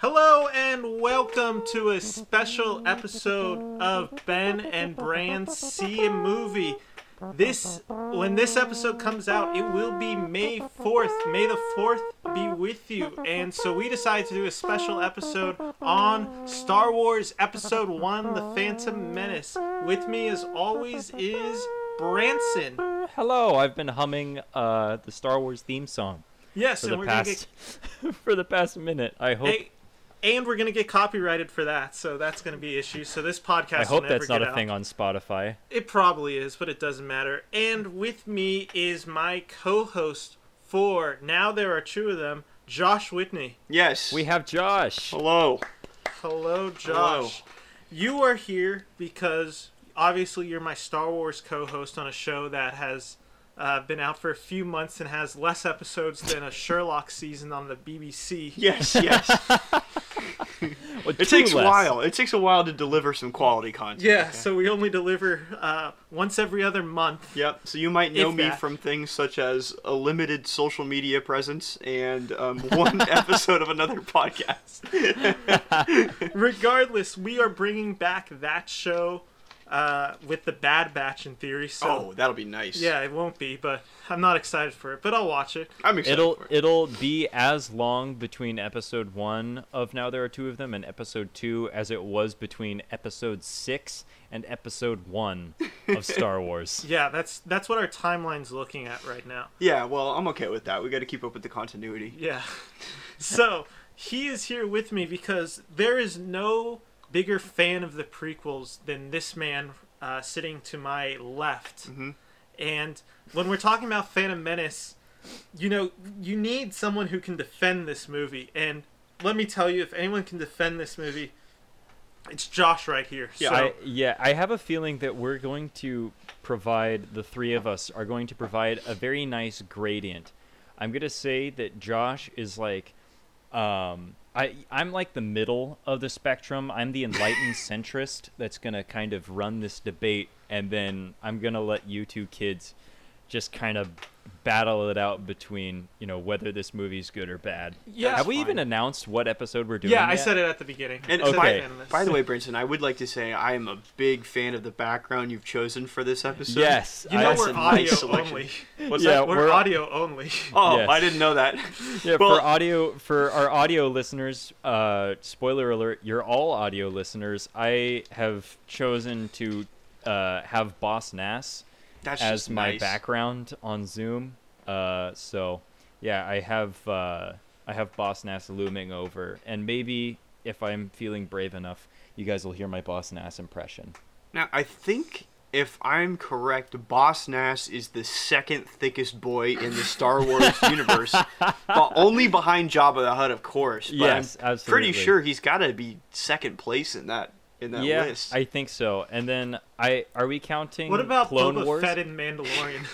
Hello and welcome to a special episode of Ben and Bran's See a Movie. When this episode comes out, it will be May 4th. May the 4th be with you. And so we decided to do a special episode on Star Wars Episode 1, The Phantom Menace. With me as always is Branson. Hello, I've been humming the Star Wars theme song. Yes, and we're gonna get... for the past minute, I hope. And we're going to get copyrighted for that, so that's going to be an issue. So this podcast, I hope that's not a thing on Spotify. It probably is, but it doesn't matter. And with me is my co-host for Now There Are 2 of Them, Josh Whitney. Yes. We have Josh. Hello. Hello, Josh. Hello. You are here because, obviously, you're my Star Wars co-host on a show that has been out for a few months and has less episodes than a Sherlock season on the BBC. Yes, yes. It takes a while to deliver some quality content. Yeah, okay. So we only deliver once every other month. Yep, so you might know me from things such as a limited social media presence and one episode of another podcast. Regardless, we are bringing back that show with the Bad Batch in theory. So, oh, that'll be nice. Yeah, it won't be, but I'm not excited for it, but I'll watch it. I'm excited for it. It'll be as long between episode 1 of Now There Are 2 of Them and episode 2 as it was between episode 6 and episode 1 of Star Wars. Yeah, that's what our timeline's looking at right now. Yeah, well, I'm okay with that. We got to keep up with the continuity. Yeah. So, he is here with me because there is no bigger fan of the prequels than this man sitting to my left. Mm-hmm. And when we're talking about Phantom Menace, you know, you need someone who can defend this movie. And let me tell you, if anyone can defend this movie, it's Josh right here. Yeah, so I have a feeling that we're going to provide, the three of us are going to provide a very nice gradient. I'm going to say that Josh is like, I'm like the middle of the spectrum. I'm the enlightened centrist that's going to kind of run this debate, and then I'm going to let you two kids just kind of battle it out between, you know, whether this movie's good or bad. Yeah, have we even announced what episode we're doing? Yeah, I said it at the beginning. And okay. By the way, Brinson, I would like to say I am a big fan of the background you've chosen for this episode. Yes. You know, we're audio only. What's that? We're audio only. Oh, yes. I didn't know that. Yeah, well, for our audio listeners, spoiler alert, you're all audio listeners. I have chosen to have Boss Nass as my background on Zoom. So yeah, I have Boss Nass looming over, and maybe if I'm feeling brave enough, you guys will hear my Boss Nass impression. Now, I think if I'm correct, Boss Nass is the second thickest boy in the Star Wars universe, but only behind Jabba the Hutt, of course. But yes, I'm absolutely pretty sure he's got to be second place in that. In that list. I think so. And then are we counting? What about Clone Wars? Boba Fett in Mandalorian?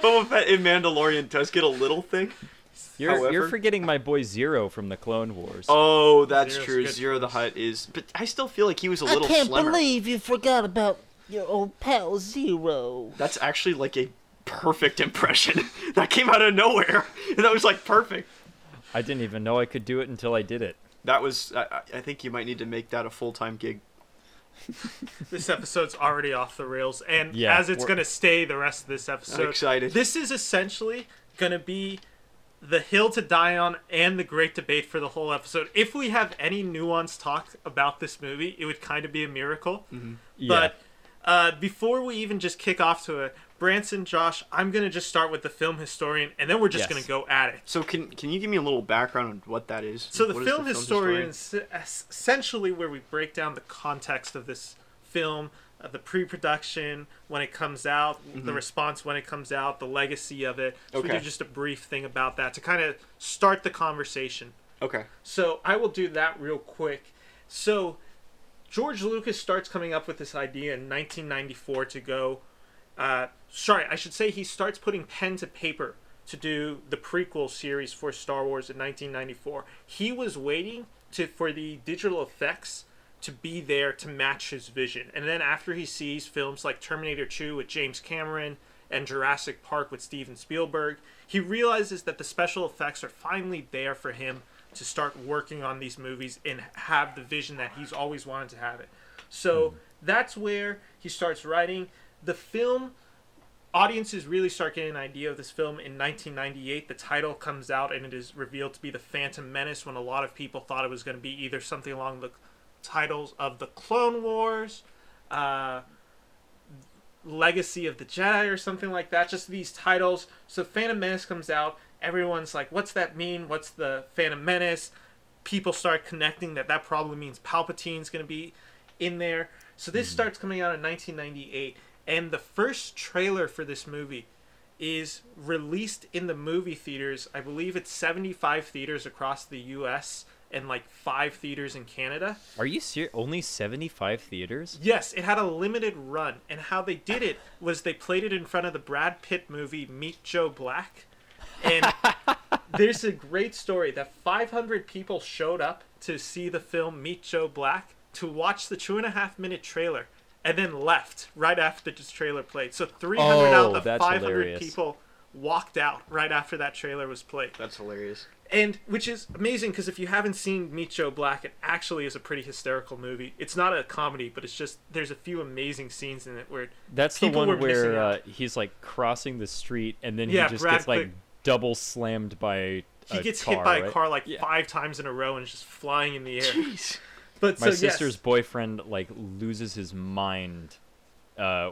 Boba Fett in Mandalorian does get a little thick. You're forgetting my boy Zero from the Clone Wars. Oh, that's true. Zero the Hutt is, but I still feel like he was a little slimmer. I can't believe you forgot about your old pal Zero. That's actually like a perfect impression. That came out of nowhere. That was like perfect. I didn't even know I could do it until I did it. That was, I think you might need to make that a full-time gig. This episode's already off the rails, and yeah, as it's going to stay the rest of this episode. I'm excited. This is essentially going to be the hill to die on and the great debate for the whole episode. If we have any nuanced talk about this movie, it would kind of be a miracle. Mm-hmm. Yeah. But before we even just kick off to it, Branson, Josh, I'm going to just start with the film historian, and then we're just going to go at it. So can you give me a little background on what that is? So the film historian is essentially where we break down the context of this film, the pre-production, when it comes out, mm-hmm. the response when it comes out, the legacy of it. So we do just a brief thing about that to kind of start the conversation. Okay. So I will do that real quick. So George Lucas starts coming up with this idea in 1994 to go... sorry, I should say he starts putting pen to paper to do the prequel series for Star Wars in 1994. He was waiting for the digital effects to be there to match his vision. And then after he sees films like Terminator 2 with James Cameron and Jurassic Park with Steven Spielberg, he realizes that the special effects are finally there for him to start working on these movies and have the vision that he's always wanted to have it. So that's where he starts writing. The film, audiences really start getting an idea of this film in 1998. The title comes out and it is revealed to be The Phantom Menace, when a lot of people thought it was going to be either something along the titles of The Clone Wars, Legacy of the Jedi, or something like that, just these titles. So Phantom Menace comes out, everyone's like, what's that mean? What's the Phantom Menace? People start connecting that that probably means Palpatine's going to be in there. So this starts coming out in 1998, and the first trailer for this movie is released in the movie theaters. I believe it's 75 theaters across the US and like 5 theaters in Canada. Are you serious? Only 75 theaters? Yes, it had a limited run. And how they did it was they played it in front of the Brad Pitt movie Meet Joe Black. And there's a great story that 500 people showed up to see the film Meet Joe Black to watch the 2.5-minute trailer and then left right after this trailer played. So 300 out of the 500 hilarious. People walked out right after that trailer was played. That's hilarious. And which is amazing, because if you haven't seen Meet Joe Black, it actually is a pretty hysterical movie. It's not a comedy, but it's just, there's a few amazing scenes in it where that's the one where he's like crossing the street and then he just gets like double slammed by a car. He gets hit by a car like 5 times in a row and is just flying in the air. Jeez. But my sister's boyfriend like loses his mind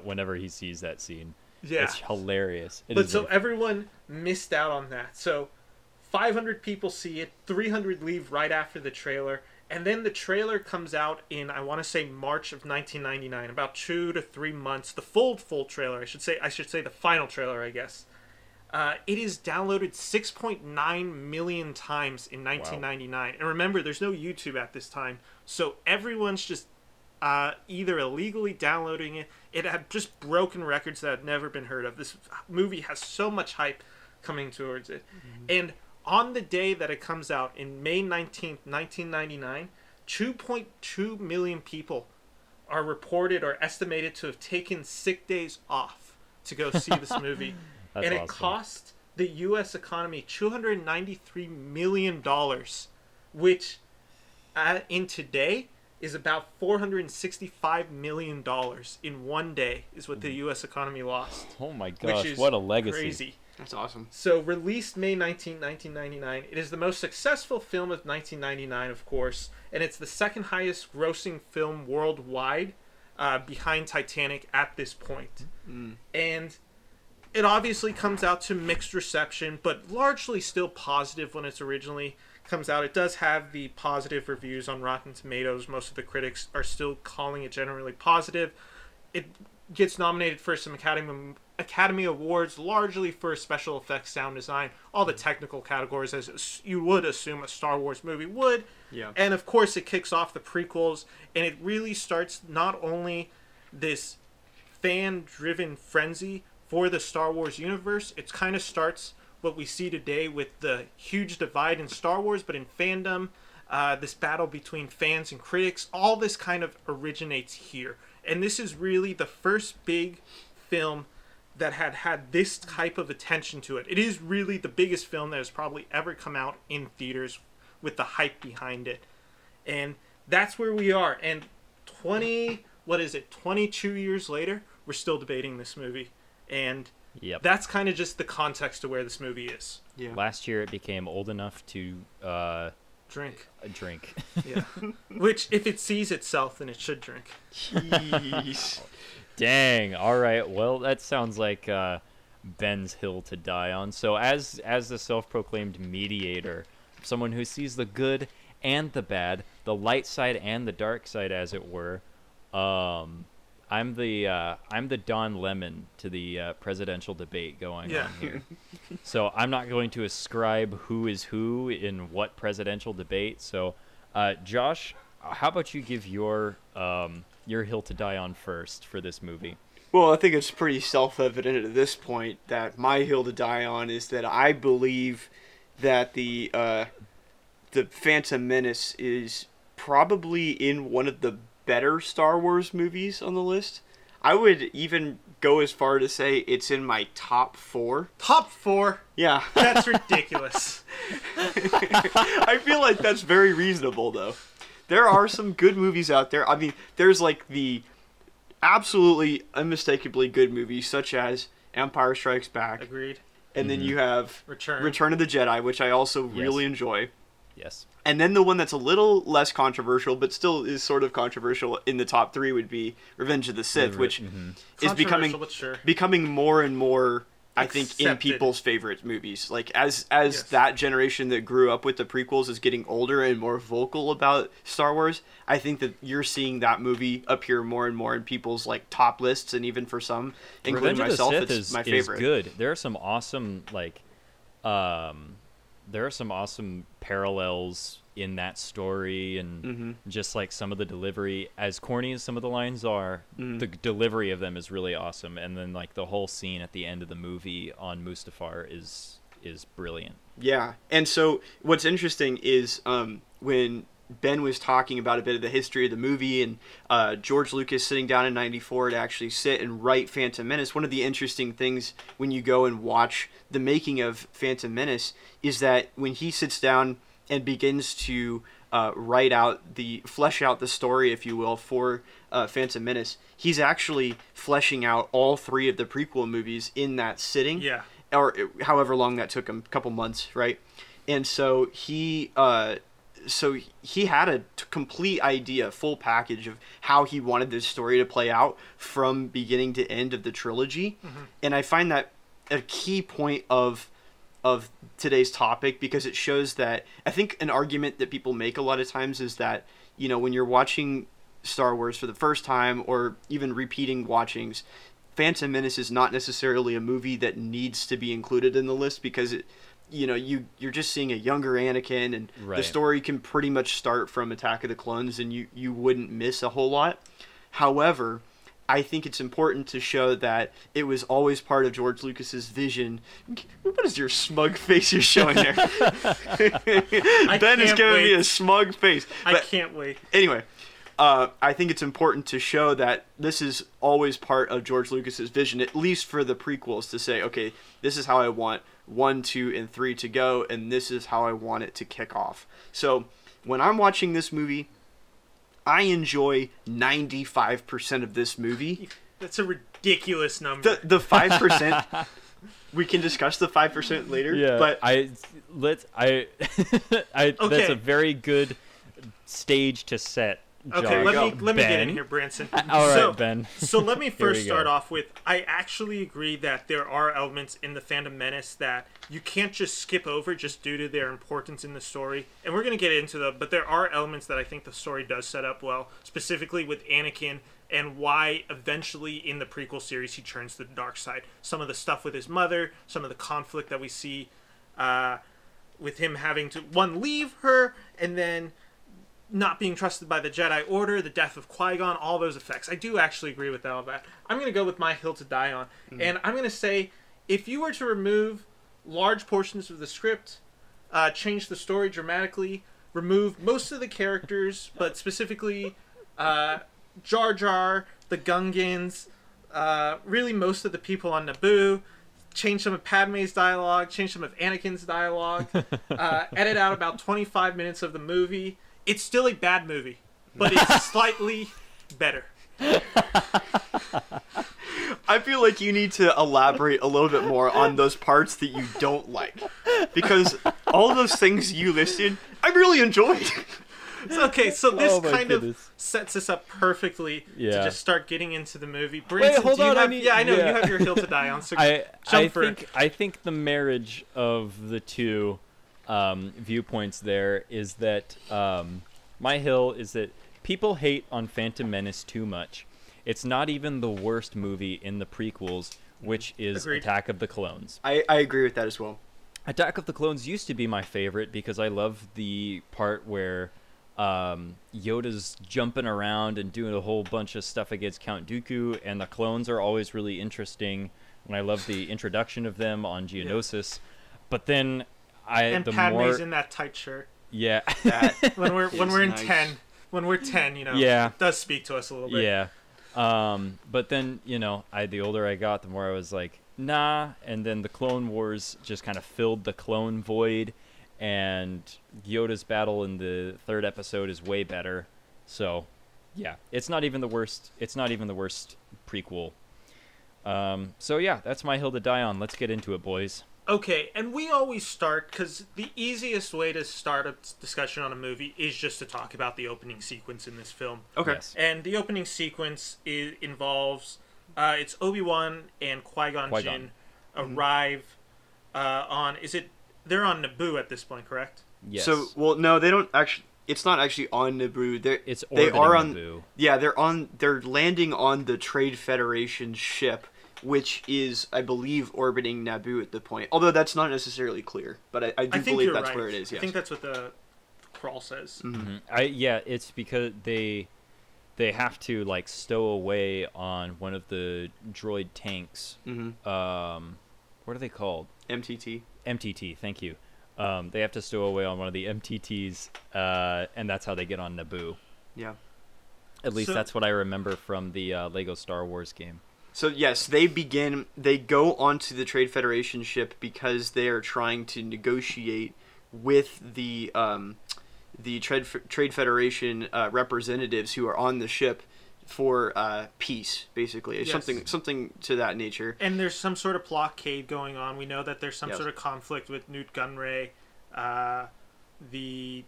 whenever he sees that scene. Yeah, it's hilarious. But everyone missed out on that. So 500 people see it, 300 leave right after the trailer, and then the trailer comes out in, I want to say, March of 1999, about 2 to 3 months, the full trailer, I should say the final trailer, I guess. It is downloaded 6.9 million times in 1999. Wow. And remember, there's no YouTube at this time, so everyone's just either illegally downloading it. It had just broken records that had never been heard of. This movie has so much hype coming towards it. And on the day that it comes out, in May 19th, 1999, 2.2 million people are reported or estimated to have taken sick days off to go see this movie. That's awesome. It cost the U.S. economy $293 million, which in today is about $465 million in one day is what the U.S. economy lost. Oh my gosh, which is what a legacy. Crazy. That's awesome. So released May 19, 1999. It is the most successful film of 1999, of course, and it's the second highest grossing film worldwide behind Titanic at this point. And it obviously comes out to mixed reception, but largely still positive when it's originally comes out. It does have the positive reviews on Rotten Tomatoes. Most of the critics are still calling it generally positive. It gets nominated for some Academy Awards, largely for special effects, sound design, all the technical categories, as you would assume a Star Wars movie would. Yeah. And of course it kicks off the prequels, and it really starts not only this fan-driven frenzy for the Star Wars universe, it kind of starts what we see today with the huge divide in Star Wars, but in fandom, this battle between fans and critics, all this kind of originates here. And this is really the first big film that had this type of attention to it. It is really the biggest film that has probably ever come out in theaters with the hype behind it. And that's where we are. And 22 years later, we're still debating this movie. And that's kind of just the context to where this movie is. Yeah. Last year, it became old enough to drink. Yeah. Which, if it sees itself, then it should drink. Jeez. Dang. All right. Well, that sounds like Ben's hill to die on. So as the self-proclaimed mediator, someone who sees the good and the bad, the light side and the dark side, as it were, I'm the Don Lemon to the presidential debate going on here. So I'm not going to ascribe who is who in what presidential debate. So Josh, how about you give your hill to die on first for this movie? Well, I think it's pretty self-evident at this point that my hill to die on is that I believe that the Phantom Menace is probably in one of the better Star Wars movies on the list. I would even go as far to say it's in my top four. Top four? Yeah. That's ridiculous. I feel like that's very reasonable, though. There are some good movies out there. I mean, there's like the absolutely unmistakably good movies, such as Empire Strikes Back. Agreed. And then you have Return of the Jedi, which I also really enjoy. Yes. And then the one that's a little less controversial, but still is sort of controversial in the top three, would be Revenge of the Sith, which is becoming more and more, I think, in people's favorite movies. Like as that generation that grew up with the prequels is getting older and more vocal about Star Wars, I think that you're seeing that movie appear more and more in people's like top lists, and even for some, including myself, it's my favorite. Is good. There are some awesome parallels in that story, and just like some of the delivery, as corny as some of the lines are, the delivery of them is really awesome. And then like the whole scene at the end of the movie on Mustafar is brilliant. Yeah. And so what's interesting is when Ben was talking about a bit of the history of the movie and George Lucas sitting down in 94 to actually sit and write Phantom Menace, one of the interesting things when you go and watch the making of Phantom Menace is that when he sits down and begins to flesh out the story, if you will, for Phantom Menace, he's actually fleshing out all three of the prequel movies in that sitting. Yeah. Or however long that took him, a couple months, right? And so he had a complete idea, full package of how he wanted this story to play out from beginning to end of the trilogy. Mm-hmm. And I find that a key point of today's topic, because it shows that, I think an argument that people make a lot of times is that, you know, when you're watching Star Wars for the first time or even repeating watchings, Phantom Menace is not necessarily a movie that needs to be included in the list, because it, you know, you're just seeing a younger Anakin, and the story can pretty much start from Attack of the Clones, and you wouldn't miss a whole lot. However, I think it's important to show that it was always part of George Lucas's vision. What is your smug face you're showing there? Ben is giving me a smug face. I can't wait. Anyway, I think it's important to show that this is always part of George Lucas's vision, at least for the prequels, to say, okay, this is how I want 1, 2, and 3 to go, and this is how I want it to kick off. So when I'm watching this movie, I enjoy 95% of this movie. That's a ridiculous number. The 5%. We can discuss the 5% later. Yeah, but okay. That's a very good stage to set. Jar. Okay, let me get in here, Branson. All right, Ben. So let me first start off with, I actually agree that there are elements in the Phantom Menace that you can't just skip over just due to their importance in the story. And we're going to get into them, but there are elements that I think the story does set up well, specifically with Anakin and why eventually in the prequel series he turns to the dark side. Some of the stuff with his mother, some of the conflict that we see with him having to, one, leave her, and then not being trusted by the Jedi Order, the death of Qui-Gon, all those effects. I do actually agree with all that. I'm going to go with my hill to die on. And I'm going to say, if you were to remove large portions of the script, change the story dramatically, remove most of the characters, but specifically Jar Jar, the Gungans, really most of the people on Naboo, change some of Padme's dialogue, change some of Anakin's dialogue, edit out about 25 minutes of the movie, it's still a bad movie, but it's slightly better. I feel like you need to elaborate a little bit more on those parts that you don't like, because all those things you listed, I really enjoyed. Okay, so this of sets us up perfectly to just start getting into the movie. Branson, wait, hold on. You have your hill to die on. So I think the marriage of the two viewpoints there is that my hill is that people hate on Phantom Menace too much. It's not even the worst movie in the prequels, which is Attack of the Clones. I agree with that as well. Attack of the Clones used to be my favorite because I love the part where Yoda's jumping around and doing a whole bunch of stuff against Count Dooku, and the clones are always really interesting, and I love the introduction of them on Geonosis. But then Padme's in that tight shirt. Yeah. When we're in 10, you know, it does speak to us a little bit. Yeah. But then, you know, the older I got, the more I was like, nah. And then the Clone Wars just kind of filled the clone void, and Yoda's battle in the third episode is way better. So, yeah, it's not even the worst. It's not even the worst prequel. So, yeah, that's my hill to die on. Let's get into it, boys. Okay, and we always start, because the easiest way to start a discussion on a movie is just to talk about the opening sequence in this film. Okay. Yes. And the opening sequence involves, it's Obi-Wan and Qui-Gon Jinn arrive on, is it, they're on Naboo at this point, correct? Yes. So, well, no, they don't actually, it's not actually on Naboo. It's orbiting Naboo. Yeah, they're landing on the Trade Federation ship, which is, I believe, orbiting Naboo at the point. Although that's not necessarily clear, but I believe that's right. Where it is. Yes. I think that's what the crawl says. Mm-hmm. Yeah, it's because they have to like stow away on one of the droid tanks. Mm-hmm. What are they called? MTT. MTT. Thank you. They have to stow away on one of the MTTs, and that's how they get on Naboo. Yeah. At least that's what I remember from the LEGO Star Wars game. So, yes, they go onto the Trade Federation ship because they are trying to negotiate with the Trade Federation representatives who are on the ship for peace, basically. It's something to that nature. And there's some sort of blockade going on. We know that there's some sort of conflict with Newt Gunray, the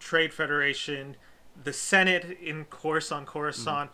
Trade Federation, the Senate on Coruscant. Mm-hmm.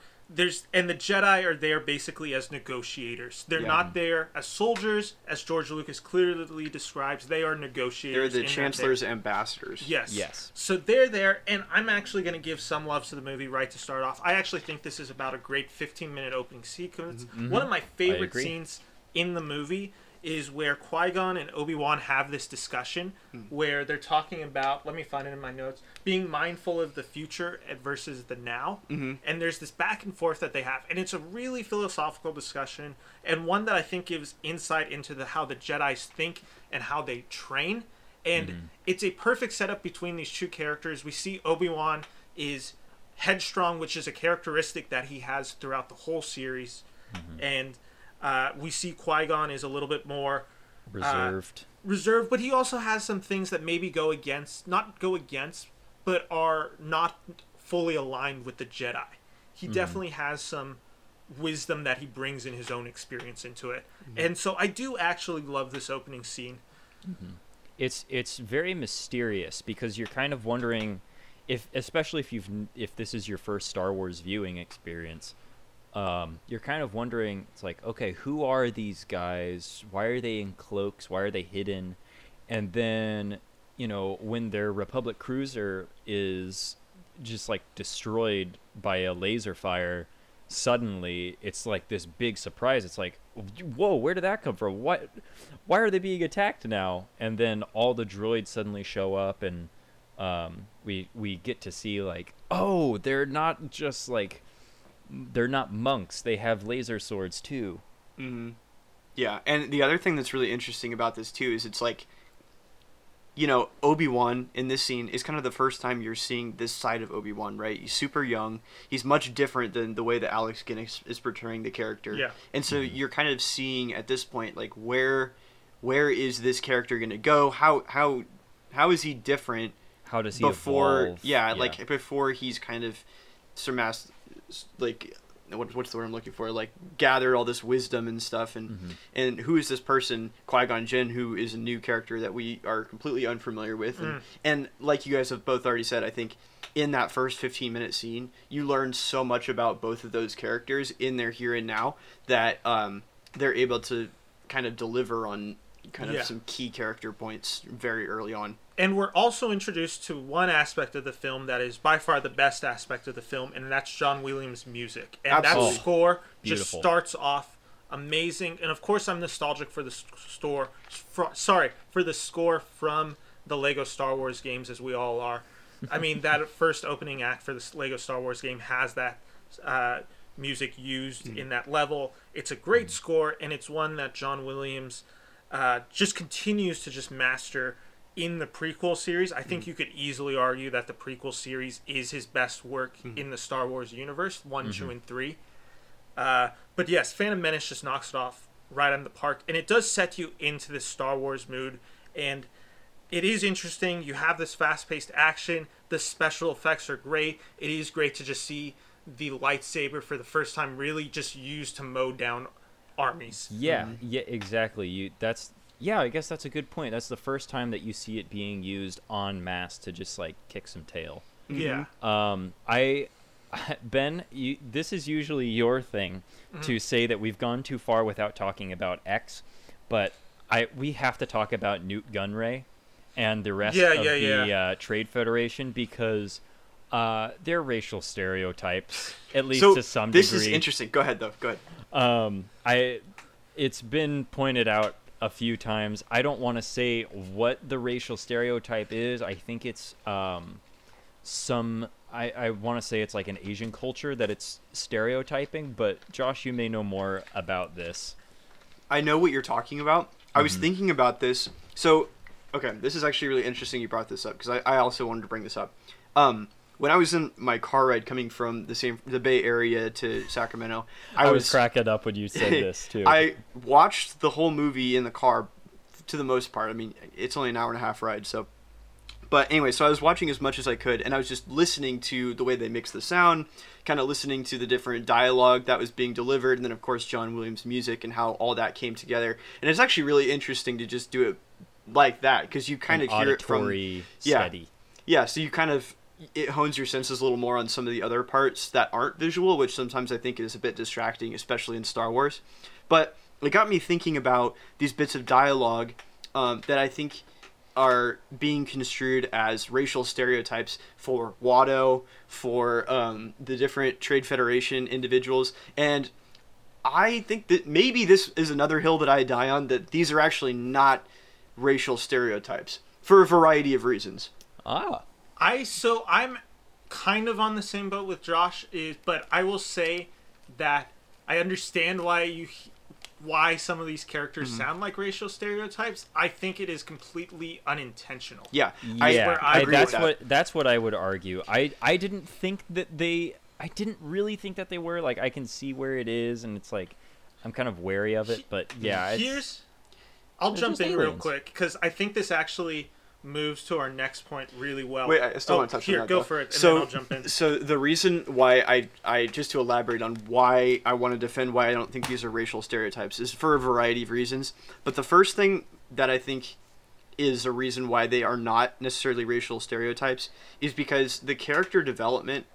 And the Jedi are there basically as negotiators. They're not there as soldiers, as George Lucas clearly describes. They are negotiators. They're the Chancellor's ambassadors. Yes. Yes. So they're there, and I'm actually going to give some love to the movie right to start off. I actually think this is about a great 15-minute opening sequence. Mm-hmm. One of my favorite scenes in the movie is where Qui-Gon and Obi-Wan have this discussion where they're talking about, let me find it in my notes, being mindful of the future versus the now. Mm-hmm. And there's this back and forth that they have. And it's a really philosophical discussion, and one that I think gives insight into how the Jedis think and how they train. And it's a perfect setup between these two characters. We see Obi-Wan is headstrong, which is a characteristic that he has throughout the whole series. Mm-hmm. And we see Qui-Gon is a little bit more reserved, but he also has some things that maybe but are not fully aligned with the Jedi. He definitely has some wisdom that he brings in his own experience into it. And so I do actually love this opening scene. It's very mysterious, because you're kind of wondering if this is your first Star Wars viewing experience. You're kind of wondering, it's like, okay, who are these guys? Why are they in cloaks? Why are they hidden? And then, you know, when their Republic cruiser is just like destroyed by a laser fire, suddenly it's like this big surprise. It's like, whoa, where did that come from? Why are they being attacked now? And then all the droids suddenly show up, and we get to see like, oh, they're not just like, they're not monks. They have laser swords too. Mm-hmm. Yeah, and the other thing that's really interesting about this too is it's like, you know, Obi-Wan in this scene is kind of the first time you're seeing this side of Obi-Wan, right? He's super young. He's much different than the way that Alex Guinness is portraying the character. Yeah. And so you're kind of seeing at this point, like, where is this character going to go? How is he different? How does he evolve? Yeah, like before he's kind of surpassed, like, what's the word I'm looking for? Like, gather all this wisdom and stuff, and who is this person, Qui-Gon Jinn, who is a new character that we are completely unfamiliar with, and like you guys have both already said, I think in that first 15-minute scene, you learn so much about both of those characters in their here and now that they're able to kind of deliver on kind of some key character points very early on. And we're also introduced to one aspect of the film that is by far the best aspect of the film, and that's John Williams' music. And that score just starts off amazing. And of course, I'm nostalgic for the score from the LEGO Star Wars games, as we all are. I mean, that first opening act for the LEGO Star Wars game has that music used in that level. It's a great score, and it's one that John Williams just continues to just master. In the prequel series, I think you could easily argue that the prequel series is his best work in the Star Wars universe, 1, 2, and 3. But yes, Phantom Menace just knocks it off right on the park. And it does set you into this Star Wars mood. And it is interesting. You have this fast-paced action. The special effects are great. It is great to just see the lightsaber for the first time really just used to mow down armies. Yeah, yeah, exactly. I guess that's a good point. That's the first time that you see it being used en masse to just, like, kick some tail. Yeah. Ben, this is usually your thing to say that we've gone too far without talking about X, but we have to talk about Newt Gunray and the rest of the Trade Federation, because they're racial stereotypes, at least to some degree. This is interesting. Go ahead, though. Go ahead. It's been pointed out a few times. I don't want to say what the racial stereotype is. I think it's I want to say it's like an Asian culture that it's stereotyping, but Josh, you may know more about this. I know what you're talking about. Mm-hmm. I was thinking about this. So, okay, this is actually really interesting you brought this up, because I also wanted to bring this up. When I was in my car ride coming from the Bay Area to Sacramento, I was cracking up when you said this, too. I watched the whole movie in the car to the most part. I mean, it's only an hour and a half ride, so... But anyway, so I was watching as much as I could, and I was just listening to the way they mix the sound, kind of listening to the different dialogue that was being delivered, and then, of course, John Williams' music and how all that came together. And it's actually really interesting to just do it like that, because you kind of hear it from... auditory study. Yeah, so you kind of... It hones your senses a little more on some of the other parts that aren't visual, which sometimes I think is a bit distracting, especially in Star Wars. But it got me thinking about these bits of dialogue that I think... are being construed as racial stereotypes for Watto, for the different Trade Federation individuals. And I think that maybe this is another hill that I die on, that these are actually not racial stereotypes for a variety of reasons. Ah. I'm kind of on the same boat with Josh, but I will say that I understand why some of these characters sound like racial stereotypes. I think it is completely unintentional. That's what I would argue. I didn't really think that they were. Like, I can see where it is, and it's like I'm kind of wary of it, but yeah. I'll jump in real quick, because I think this actually moves to our next point really well. Wait, I still want to touch on that. Here, go for it, and then I'll jump in. So the reason why I just to elaborate on why I want to defend why I don't think these are racial stereotypes is for a variety of reasons. But the first thing that I think is a reason why they are not necessarily racial stereotypes is because the character development,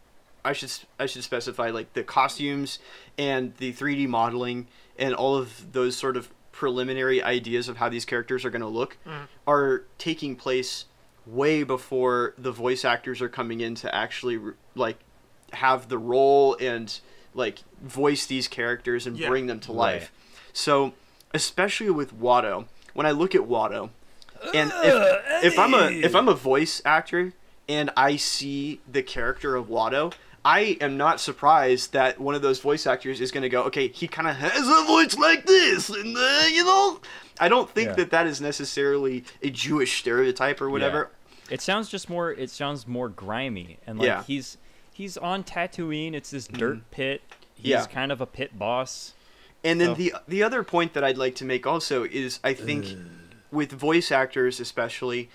I should specify, like the costumes and the 3D modeling and all of those sort of preliminary ideas of how these characters are going to look are taking place way before the voice actors are coming in to actually like have the role and like voice these characters and bring them to life. So especially with Watto, when I look at Watto, and if I'm a voice actor and I see the character of Watto, I am not surprised that one of those voice actors is going to go, okay, he kind of has a voice like this, and I don't think that is necessarily a Jewish stereotype or whatever. Yeah. It sounds more grimy, and like he's on Tatooine. It's this dirt pit. He's kind of a pit boss. And then the other point that I'd like to make also is I think with voice actors especially,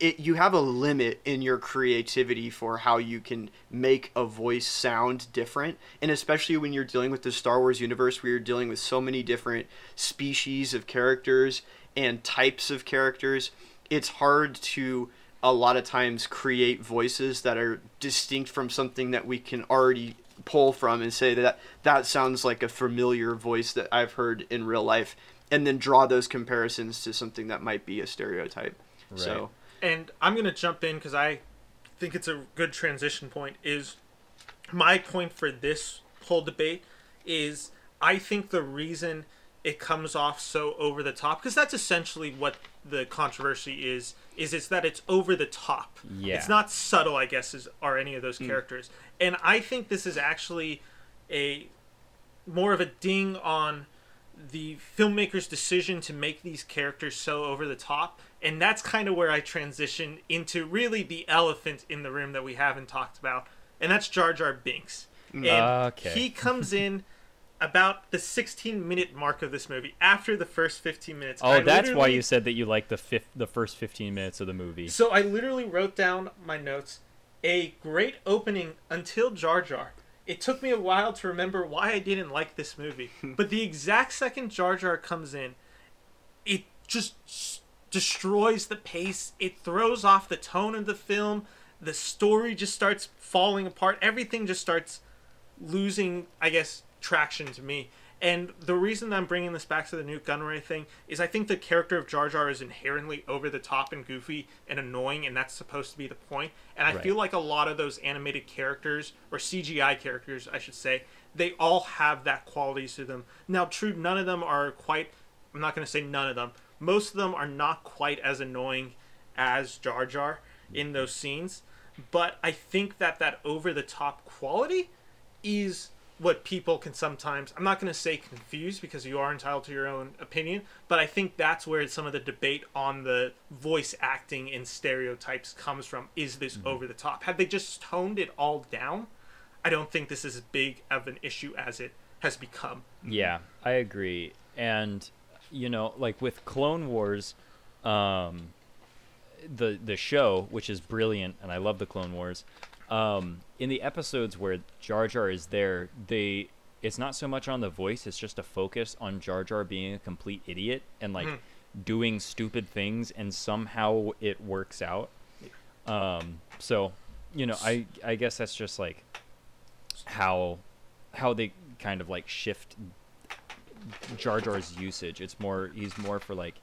you have a limit in your creativity for how you can make a voice sound different, and especially when you're dealing with the Star Wars universe, where you're dealing with so many different species of characters and types of characters, it's hard to a lot of times create voices that are distinct from something that we can already pull from and say that sounds like a familiar voice that I've heard in real life, and then draw those comparisons to something that might be a stereotype. Right. So, and I'm going to jump in because I think it's a good transition point. Is my point for this whole debate is I think the reason it comes off so over the top, because that's essentially what the controversy is it's that it's over the top. Yeah. It's not subtle, I guess, are any of those characters. And I think this is actually a more of a ding on the filmmaker's decision to make these characters so over the top. And that's kind of where I transition into really the elephant in the room that we haven't talked about. And that's Jar Jar Binks. And he comes in about the 16-minute mark of this movie, after the first 15 minutes. Oh, that's why you said that you liked the first 15 minutes of the movie. So I literally wrote down my notes, a great opening until Jar Jar. It took me a while to remember why I didn't like this movie. But the exact second Jar Jar comes in, it just destroys the pace. It throws off the tone of the film. The story just starts falling apart. Everything just starts losing, I guess, traction to me. And the reason I'm bringing this back to the Newt Gunray thing is I think the character of Jar Jar is inherently over the top and goofy and annoying, and that's supposed to be the point. And I feel like a lot of those animated characters, or CGI characters, I should say, they all have that quality to them. Now, true, none of them are quite, I'm not going to say none of them, most of them are not quite as annoying as Jar Jar in those scenes. But I think that that over the top quality is what people can sometimes, I'm not going to say confuse, because you are entitled to your own opinion, but I think that's where some of the debate on the voice acting and stereotypes comes from. Is this over the top? Had they just toned it all down, I don't think this is as big of an issue as it has become. Yeah, I agree. And, you know, like with Clone Wars, the show, which is brilliant, and I love the Clone Wars, in the episodes where Jar Jar is there, it's not so much on the voice, it's just a focus on Jar Jar being a complete idiot and like doing stupid things, and somehow it works out. So, you know, I guess that's just like how they kind of like shift Jar Jar's usage. It's more, he's more for like,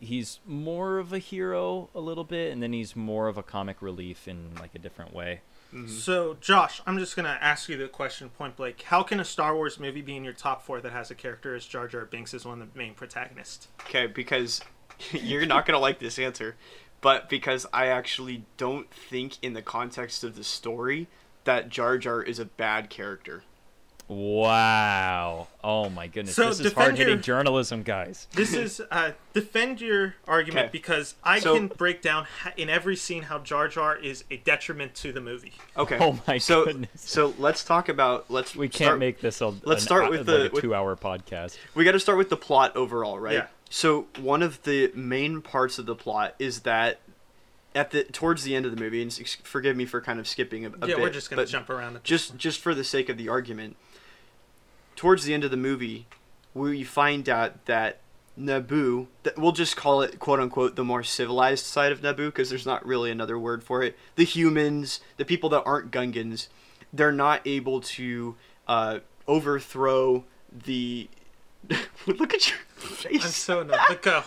he's more of a hero a little bit, and then he's more of a comic relief in like a different way. So Josh, I'm just gonna ask you the question point blank: how can a Star Wars movie be in your top 4 that has a character as Jar Jar Binks as one of the main protagonists? Okay, because you're not gonna like this answer, but because I actually don't think in the context of the story that Jar Jar is a bad character. Wow. Oh my goodness. So this is hard-hitting journalism, guys. This is defend your argument, because I can break down in every scene how Jar Jar is a detriment to the movie. Okay. Oh my goodness. So let's talk about let's start with a 2-hour podcast. We got to start with the plot overall, right? Yeah. So one of the main parts of the plot is that towards the end of the movie, and forgive me for kind of skipping a bit. Yeah, we're just going to jump around. Just for the sake of the argument, towards the end of the movie, we find out that Naboo, we'll just call it, quote-unquote, the more civilized side of Naboo, because there's not really another word for it. The humans, the people that aren't Gungans, they're not able to overthrow the... Look at your face. I'm so annoyed. Let go.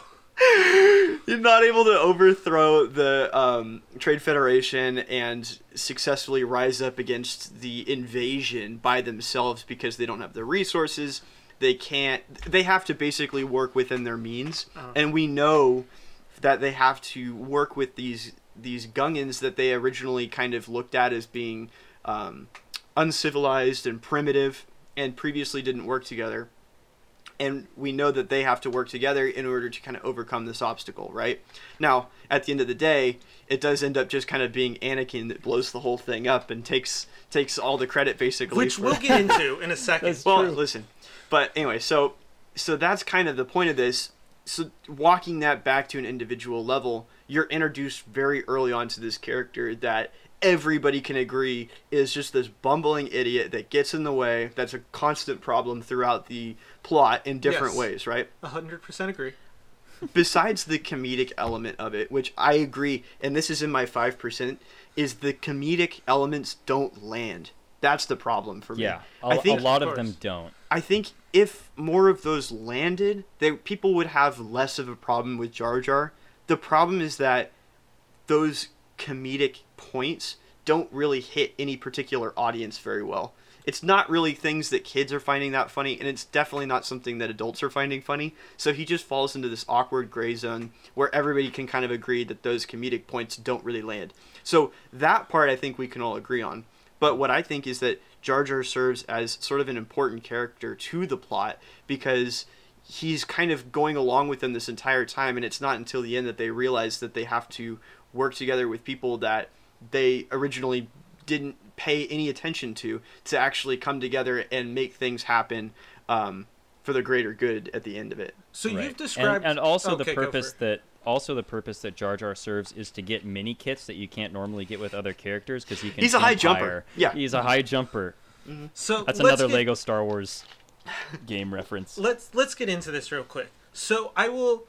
You're not able to overthrow the Trade Federation and successfully rise up against the invasion by themselves, because they don't have the resources. They have to basically work within their means. And we know that they have to work with these Gungans that they originally kind of looked at as being uncivilized and primitive, and previously didn't work together. And we know that they have to work together in order to kind of overcome this obstacle, right? Now, at the end of the day, it does end up just kind of being Anakin that blows the whole thing up and takes all the credit, basically. Which we'll get into in a second. That's true. Listen. But anyway, so that's kind of the point of this. So walking that back to an individual level, you're introduced very early on to this character that everybody can agree is just this bumbling idiot that gets in the way. That's a constant problem throughout the plot in different ways, right? 100% agree. Besides the comedic element of it, which I agree, and this is in my 5%, is the comedic elements don't land. That's the problem for me. Yeah, I think a lot of them don't. I think if more of those landed, people would have less of a problem with Jar Jar. The problem is that those comedic points don't really hit any particular audience very well. It's not really things that kids are finding that funny, and it's definitely not something that adults are finding funny. So he just falls into this awkward gray zone where everybody can kind of agree that those comedic points don't really land. So that part I think we can all agree on. But what I think is that Jar Jar serves as sort of an important character to the plot, because he's kind of going along with them this entire time, and it's not until the end that they realize that they have to work together with people that they originally didn't pay any attention to actually come together and make things happen for the greater good at the end of it. So right. You've described and also the purpose that Jar Jar serves is to get mini kits that you can't normally get with other characters because he can. He's a high jumper. Yeah, he's a high jumper. Mm-hmm. So that's another LEGO Star Wars game reference. Let's get into this real quick. So I will.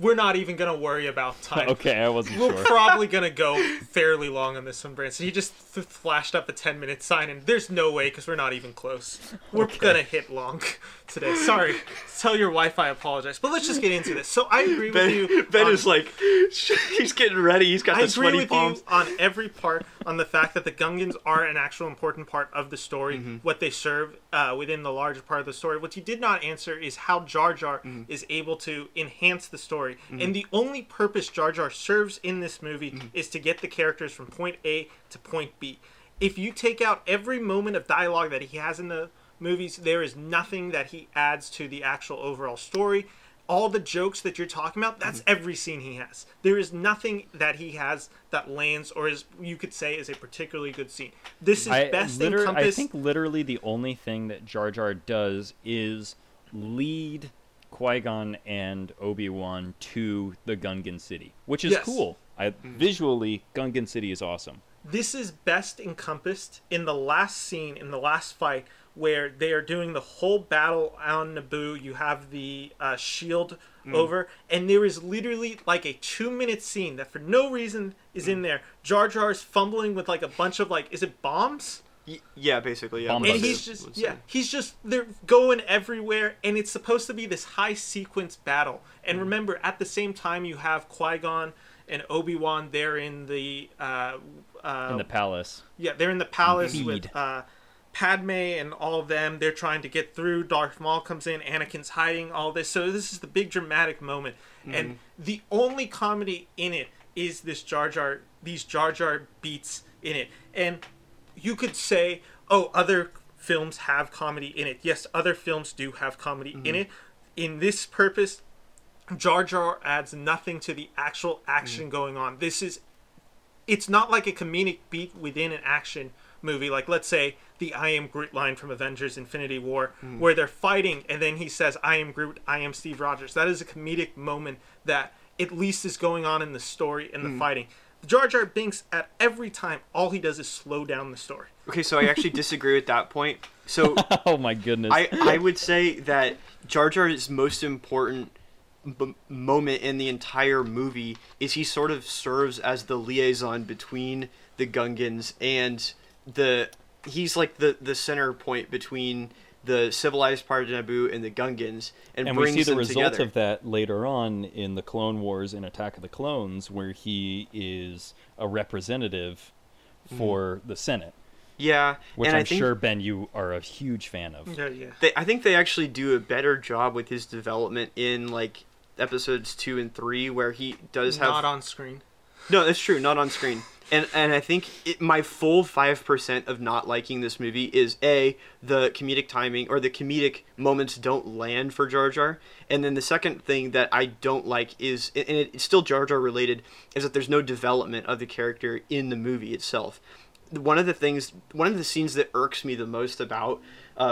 We're not even going to worry about time. Okay, I wasn't sure. We're probably going to go fairly long on this one, Branson. He just flashed up a 10-minute sign, and there's no way because we're not even close. We're going to hit long today. Sorry. Tell your wife I apologize. But let's just get into this. So I agree with you. Ben is like, he's getting ready. He's got the sweaty palms. I agree with you on every part on the fact that the Gungans are an actual important part of the story, mm-hmm. what they serve within the larger part of the story. What you did not answer is how Jar Jar mm-hmm. is able to enhance the story. Mm-hmm. And the only purpose Jar Jar serves in this movie mm-hmm. is to get the characters from point A to point B. If you take out every moment of dialogue that he has in the movies, there is nothing that he adds to the actual overall story. All the jokes that you're talking about, that's mm-hmm. every scene he has. There is nothing that he has that lands or is, you could say, is a particularly good scene. This is best encompassed. I think literally the only thing that Jar Jar does is lead Qui-Gon and Obi-Wan to the Gungan city, which is yes. cool. Visually, Gungan city is awesome. This is best encompassed in the last scene, in the last fight, where they are doing the whole battle on Naboo. You have the shield over, and there is literally like a 2-minute scene that for no reason is in there. Jar Jar's fumbling with like a bunch of like, is it bombs? Yeah, basically. Yeah. And he's just they're going everywhere, and it's supposed to be this high sequence battle. And remember, at the same time, you have Qui-Gon and Obi-Wan. They're in the palace. Yeah, they're in the palace with Padme and all of them. They're trying to get through. Darth Maul comes in. Anakin's hiding. All this. So this is the big dramatic moment, and the only comedy in it is this Jar Jar. These Jar Jar beats in it, and you could say, oh, other films have comedy in it. Yes, other films do have comedy in it. In this purpose, Jar Jar adds nothing to the actual action going on. It's not like a comedic beat within an action movie. Like, let's say, the I Am Groot line from Avengers Infinity War, where they're fighting, and then he says, I am Groot, I am Steve Rogers. That is a comedic moment that at least is going on in the story and the fighting. Jar Jar Binks, at every time, all he does is slow down the story. Okay, so I actually disagree with that point. So, oh my goodness, I would say that Jar Jar's most important moment in the entire movie is he sort of serves as the liaison between the Gungans and he's like the center point between the civilized part of Naboo and the Gungans, and brings them together. And we see the result of that later on in the Clone Wars in Attack of the Clones, where he is a representative for the Senate. Yeah, which I'm sure, Ben, you are a huge fan of. Yeah, yeah. I think they actually do a better job with his development in like episodes 2 and 3, where he does have not on screen. No, that's true. Not on screen. And I think my full 5% of not liking this movie is A, the comedic timing, or the comedic moments don't land for Jar Jar. And then the second thing that I don't like is, and it's still Jar Jar related, is that there's no development of the character in the movie itself. One of the scenes that irks me the most about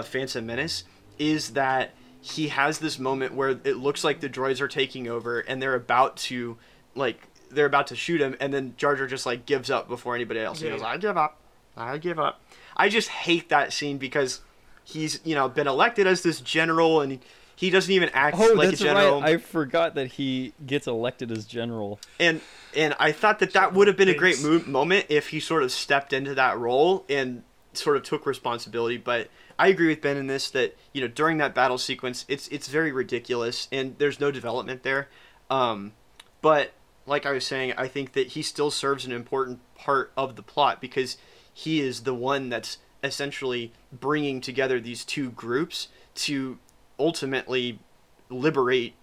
Phantom Menace is that he has this moment where it looks like the droids are taking over and they're about to, like, they're about to shoot him, and then Jar Jar just like gives up before anybody else. He goes, I give up. I just hate that scene because he's, you know, been elected as this general, and he doesn't even act like a general. Right. I forgot that he gets elected as general. And I thought that would have been a great moment if he sort of stepped into that role and sort of took responsibility. But I agree with Ben in this, that, you know, during that battle sequence, it's very ridiculous and there's no development there. But like I was saying, I think that he still serves an important part of the plot because he is the one that's essentially bringing together these two groups to ultimately liberate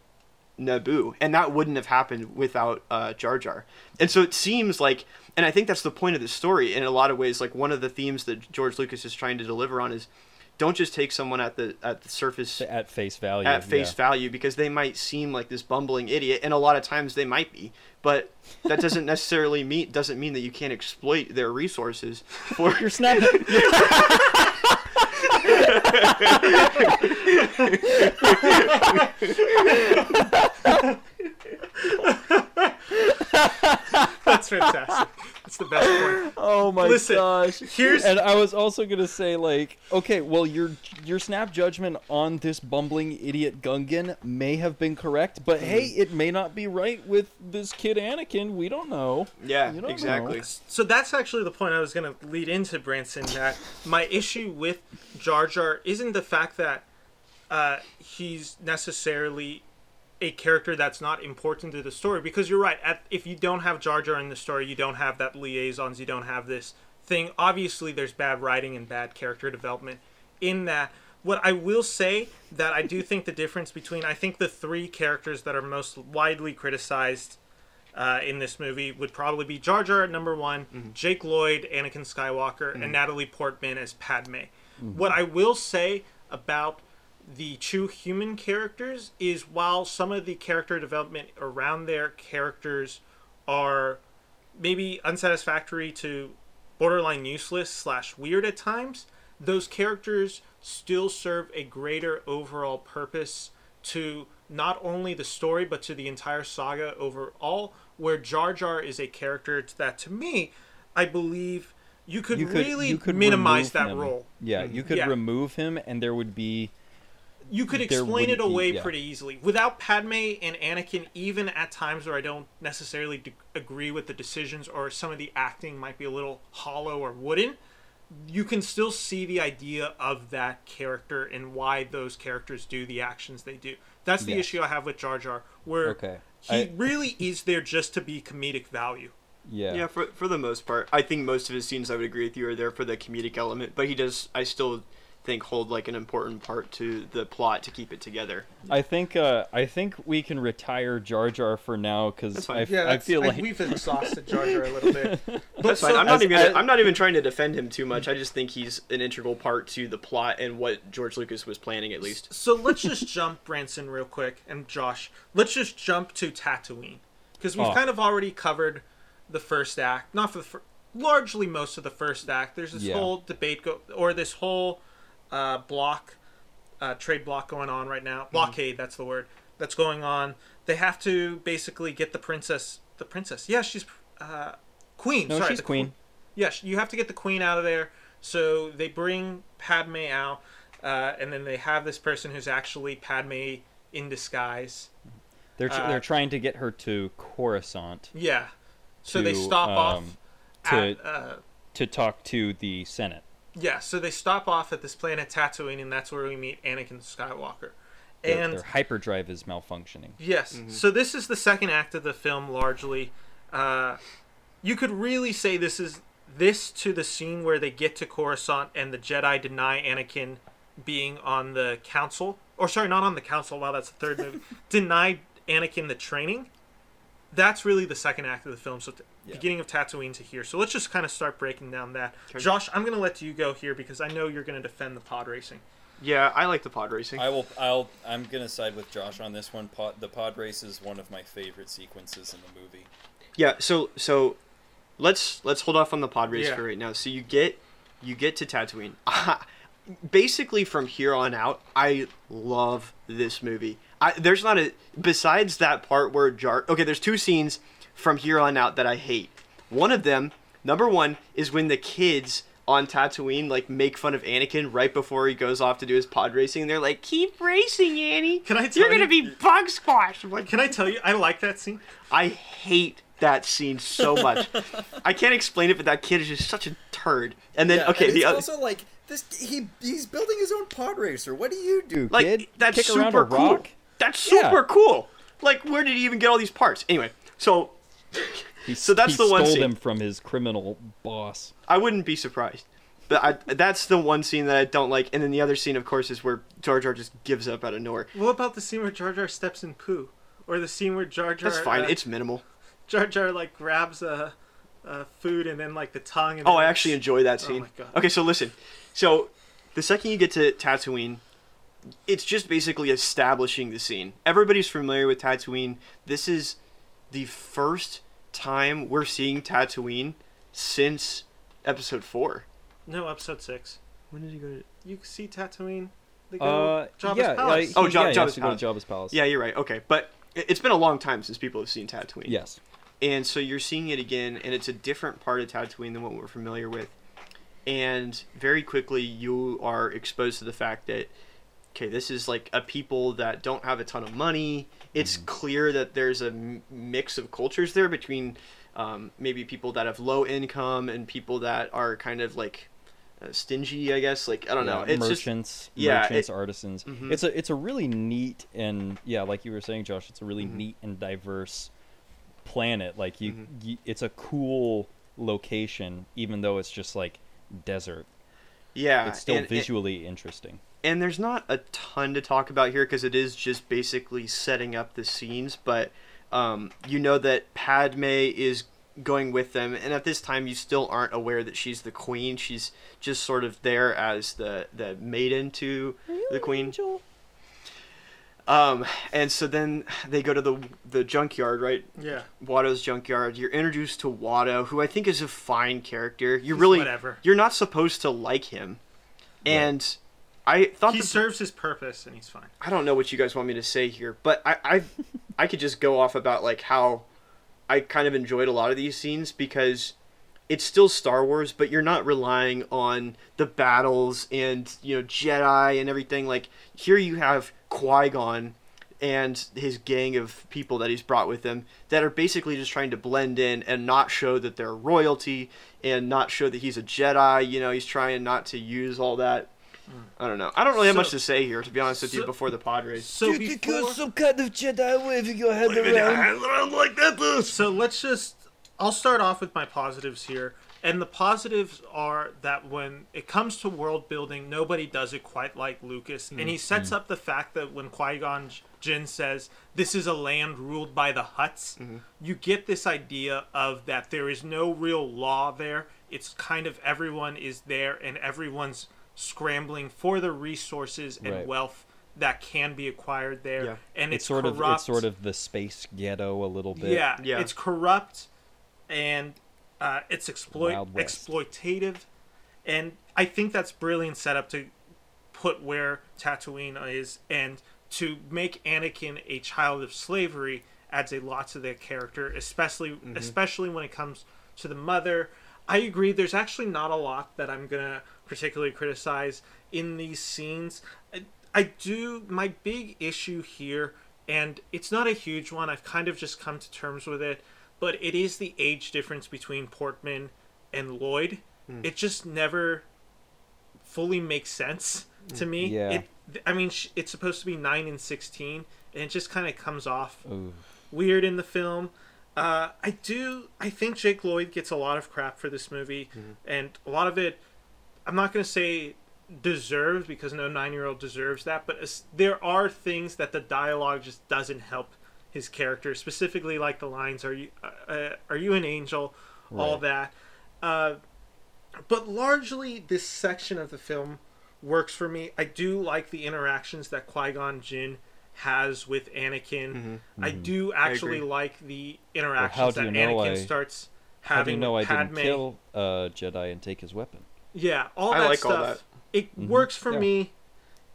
Naboo. And that wouldn't have happened without Jar Jar. And so it seems like, and I think that's the point of the story in a lot of ways, like one of the themes that George Lucas is trying to deliver on is don't just take someone at the surface at face value value, because they might seem like this bumbling idiot, and a lot of times they might be, but that doesn't necessarily mean that you can't exploit their resources for your snapping. That's fantastic. That's the best point. Oh my gosh! And I was also gonna say, like, okay, well, your snap judgment on this bumbling idiot Gungan may have been correct, but hey, it may not be right with this kid Anakin. We don't know. Yeah, don't exactly. Know. So that's actually the point I was gonna lead into, Branson. That my issue with Jar Jar isn't the fact that he's necessarily a character that's not important to the story, because you're right, if you don't have Jar Jar in the story, you don't have that liaisons, you don't have this thing. Obviously there's bad writing and bad character development in that. What I will say that I do think the difference between, I think the three characters that are most widely criticized in this movie would probably be Jar Jar at number one, Jake Lloyd, Anakin Skywalker, and Natalie Portman as Padme. What I will say about the true human characters is, while some of the character development around their characters are maybe unsatisfactory to borderline useless / weird at times, those characters still serve a greater overall purpose to not only the story but to the entire saga overall, where Jar Jar is a character that, to me, I believe you could minimize that role. Yeah, you could remove him and there would be... You could explain it away pretty easily. Without Padme and Anakin, even at times where I don't necessarily agree with the decisions or some of the acting might be a little hollow or wooden, you can still see the idea of that character and why those characters do the actions they do. That's the issue I have with Jar Jar, where he really is there just to be comedic value. Yeah, for the most part. I think most of his scenes, I would agree with you, are there for the comedic element, but he does, I still... think hold like an important part to the plot to keep it together. I think we can retire Jar Jar for now, because I feel like we've exhausted Jar Jar a little bit. That's fine. I'm not even trying to defend him too much. I just think he's an integral part to the plot and what George Lucas was planning, at least. So let's just jump, Branson, real quick, and Josh. Let's just jump to Tatooine, because we've kind of already covered the first act, largely most of the first act. There's this whole debate trade block going on right now. Blockade, that's the word that's going on. They have to basically get the princess. Yeah, she's queen. No, she's queen. Yes, you have to get the queen out of there. So they bring Padme out, and then they have this person who's actually Padme in disguise. They're trying to get her to Coruscant. Yeah. So they stop off to talk to the Senate. Yeah, so they stop off at this planet Tatooine, and that's where we meet Anakin Skywalker. And their hyperdrive is malfunctioning. Yes, so this is the second act of the film, largely. You could really say this is this to the scene where they get to Coruscant and the Jedi deny Anakin being on the council. Or, sorry, not on the council. Wow, that's the third movie. Deny Anakin the training. That's really the second act of the film, so beginning of Tatooine to here. So let's just kind of start breaking down that. Josh, I'm going to let you go here because I know you're going to defend the pod racing. Yeah, I like the pod racing. I'm going to side with Josh on this one. The pod race is one of my favorite sequences in the movie. Yeah, so let's hold off on the pod race for right now. So you get to Tatooine. Basically from here on out, I love this movie. There's not a... Besides that part where Okay, there's two scenes from here on out that I hate. One of them, number one, is when the kids on Tatooine, like, make fun of Anakin right before he goes off to do his pod racing. And they're like, keep racing, Annie. You're going to be bug squashed. I'm like, can I tell you? I like that scene. I hate that scene so much. I can't explain it, but that kid is just such a turd. And then, also, like, he's building his own pod racer. What do you do, like, kid? That's kick super a cool. Rock? That's super cool. Like, where did he even get all these parts? Anyway, so that's the one scene. He stole them from his criminal boss. I wouldn't be surprised. But that's the one scene that I don't like. And then the other scene, of course, is where Jar Jar just gives up out of nowhere. What about the scene where Jar Jar steps in poo? Or the scene where Jar Jar... That's fine. It's minimal. Jar Jar, like, grabs food and then, like, the tongue. And I actually enjoy that scene. Oh, my God. Okay, so listen. So The second you get to Tatooine, it's just basically establishing the scene. Everybody's familiar with Tatooine. This is the first time we're seeing Tatooine since Episode 4. No, Episode 6. When did he go to... You see Tatooine? They go to Jabba's Palace. Jabba's Palace. Yeah, you're right. Okay, but it's been a long time since people have seen Tatooine. Yes. And so you're seeing it again, and it's a different part of Tatooine than what we're familiar with. And very quickly, you are exposed to the fact that, okay, this is like a people that don't have a ton of money. It's clear that there's a mix of cultures there between maybe people that have low income and people that are kind of like stingy, I guess. Like, I don't know. It's merchants, artisans. Mm-hmm. It's a really neat and, like you were saying, Josh, it's a really neat and diverse planet. Like, it's a cool location, even though it's just like desert. Yeah. It's still visually interesting. And there's not a ton to talk about here because it is just basically setting up the scenes. But you know that Padme is going with them. And at this time, you still aren't aware that she's the queen. She's just sort of there as the maiden to the queen. Angel? And so then they go to the junkyard, right? Yeah. Watto's junkyard. You're introduced to Watto, who I think is a fine character. You're not supposed to like him. Yeah. And... I thought he serves his purpose and he's fine. I don't know what you guys want me to say here, but I could just go off about like how I kind of enjoyed a lot of these scenes because it's still Star Wars, but you're not relying on the battles and Jedi and everything. Like here, you have Qui-Gon and his gang of people that he's brought with him that are basically just trying to blend in and not show that they're royalty and not show that he's a Jedi. He's trying not to use all that. I don't know. I don't really have much to say here, to be honest with you, before the pod race. So because some kind of Jedi waving your head around like that. So let's just... I'll start off with my positives here. And the positives are that when it comes to world building, nobody does it quite like Lucas. And he sets up the fact that when Qui-Gon Jinn says, this is a land ruled by the Hutts, you get this idea of that there is no real law there. It's kind of everyone is there and everyone's scrambling for the resources and wealth that can be acquired there, and it's sort corrupt. Of it's sort of the space ghetto a little bit. Yeah. It's corrupt and it's exploitative, and I think that's brilliant setup to put where Tatooine is and to make Anakin a child of slavery adds a lot to their character, especially when it comes to the mother. I agree. There's actually not a lot that I'm gonna particularly criticize in these scenes. My big issue here, and it's not a huge one, I've kind of just come to terms with it, but it is the age difference between Portman and Lloyd. It just never fully makes sense to me. It's supposed to be 9 and 16 and it just kind of comes off weird in the film. I think Jake Lloyd gets a lot of crap for this movie, and a lot of it I'm not going to say deserved because no 9-year-old deserves that, but there are things that the dialogue just doesn't help his character, specifically like the lines, are you an angel, all that. But largely this section of the film works for me. I do like the interactions that Qui-Gon Jinn has with Anakin. I do actually like the interactions that Anakin starts having with Padme. How do you know I didn't kill a Jedi and take his weapon? Yeah, all that stuff. It works for me.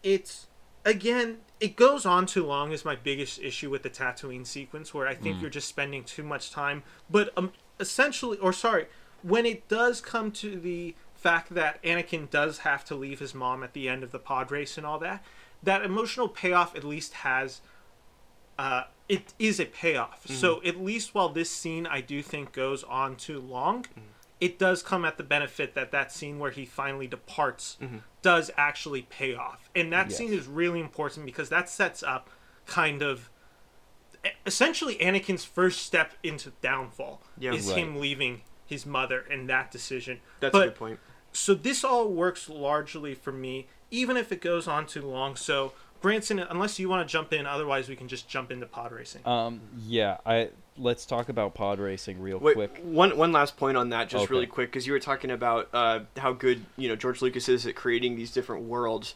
It's, again, it goes on too long is my biggest issue with the Tatooine sequence, where I think you're just spending too much time. But when it does come to the fact that Anakin does have to leave his mom at the end of the pod race and all that, that emotional payoff at least has, it is a payoff. So at least while this scene I do think goes on too long, it does come at the benefit that scene where he finally departs does actually pay off. And that scene is really important because that sets up kind of essentially Anakin's first step into downfall is him leaving his mother and that decision. That's a good point. So this all works largely for me, even if it goes on too long. So Branson, unless you want to jump in, otherwise we can just jump into pod racing. let's talk about pod racing real quick. One last point on that, just really quick, because you were talking about how good George Lucas is at creating these different worlds.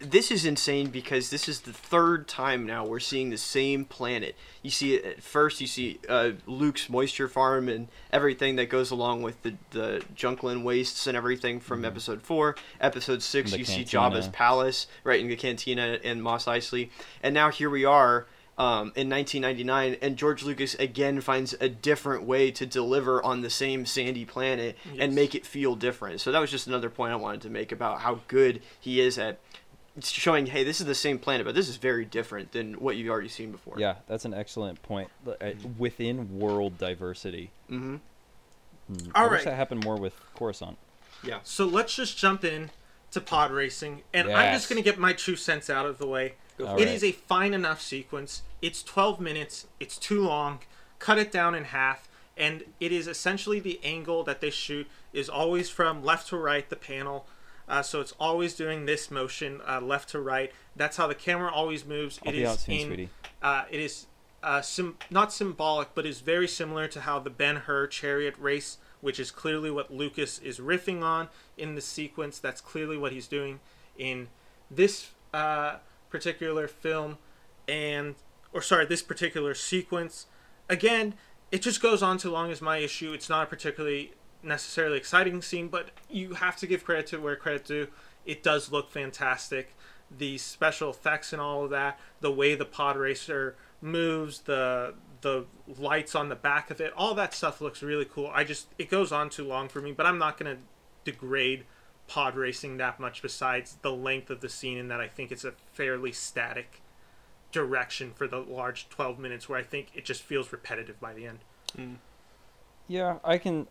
This is insane because this is the third time now we're seeing the same planet. You see it at first, you see Luke's moisture farm and everything that goes along with the Junklin wastes and everything from Episode 4. Episode 6, you see Jabba's palace, right, in the cantina in Mos Eisley. And now here we are in 1999, and George Lucas again finds a different way to deliver on the same sandy planet and make it feel different. So that was just another point I wanted to make about how good he is at showing, hey, this is the same planet, but this is very different than what you've already seen before. Yeah, that's an excellent point. Within world diversity. Mm-hmm. I wish that happened more with Coruscant. Yeah. So let's just jump in to pod racing, and I'm just going to get my 2 cents out of the way. It is a fine enough sequence. It's 12 minutes. It's too long. Cut it down in half, and it is essentially the angle that they shoot is always from left to right, the panel. So it's always doing this motion, left to right. That's how the camera always moves. It is not symbolic, but is very similar to how the Ben-Hur chariot race, which is clearly what Lucas is riffing on in the sequence. That's clearly what he's doing in this particular film, this particular sequence. Again, it just goes on too long is my issue. It's not a particularly necessarily exciting scene, but you have to give credit to where credit's due. It does look fantastic. The special effects and all of that, the way the pod racer moves, the lights on the back of it, all that stuff looks really cool. It goes on too long for me, but I'm not going to degrade pod racing that much besides the length of the scene, and that I think it's a fairly static direction for the large 12 minutes where I think it just feels repetitive by the end. Mm. Yeah, I can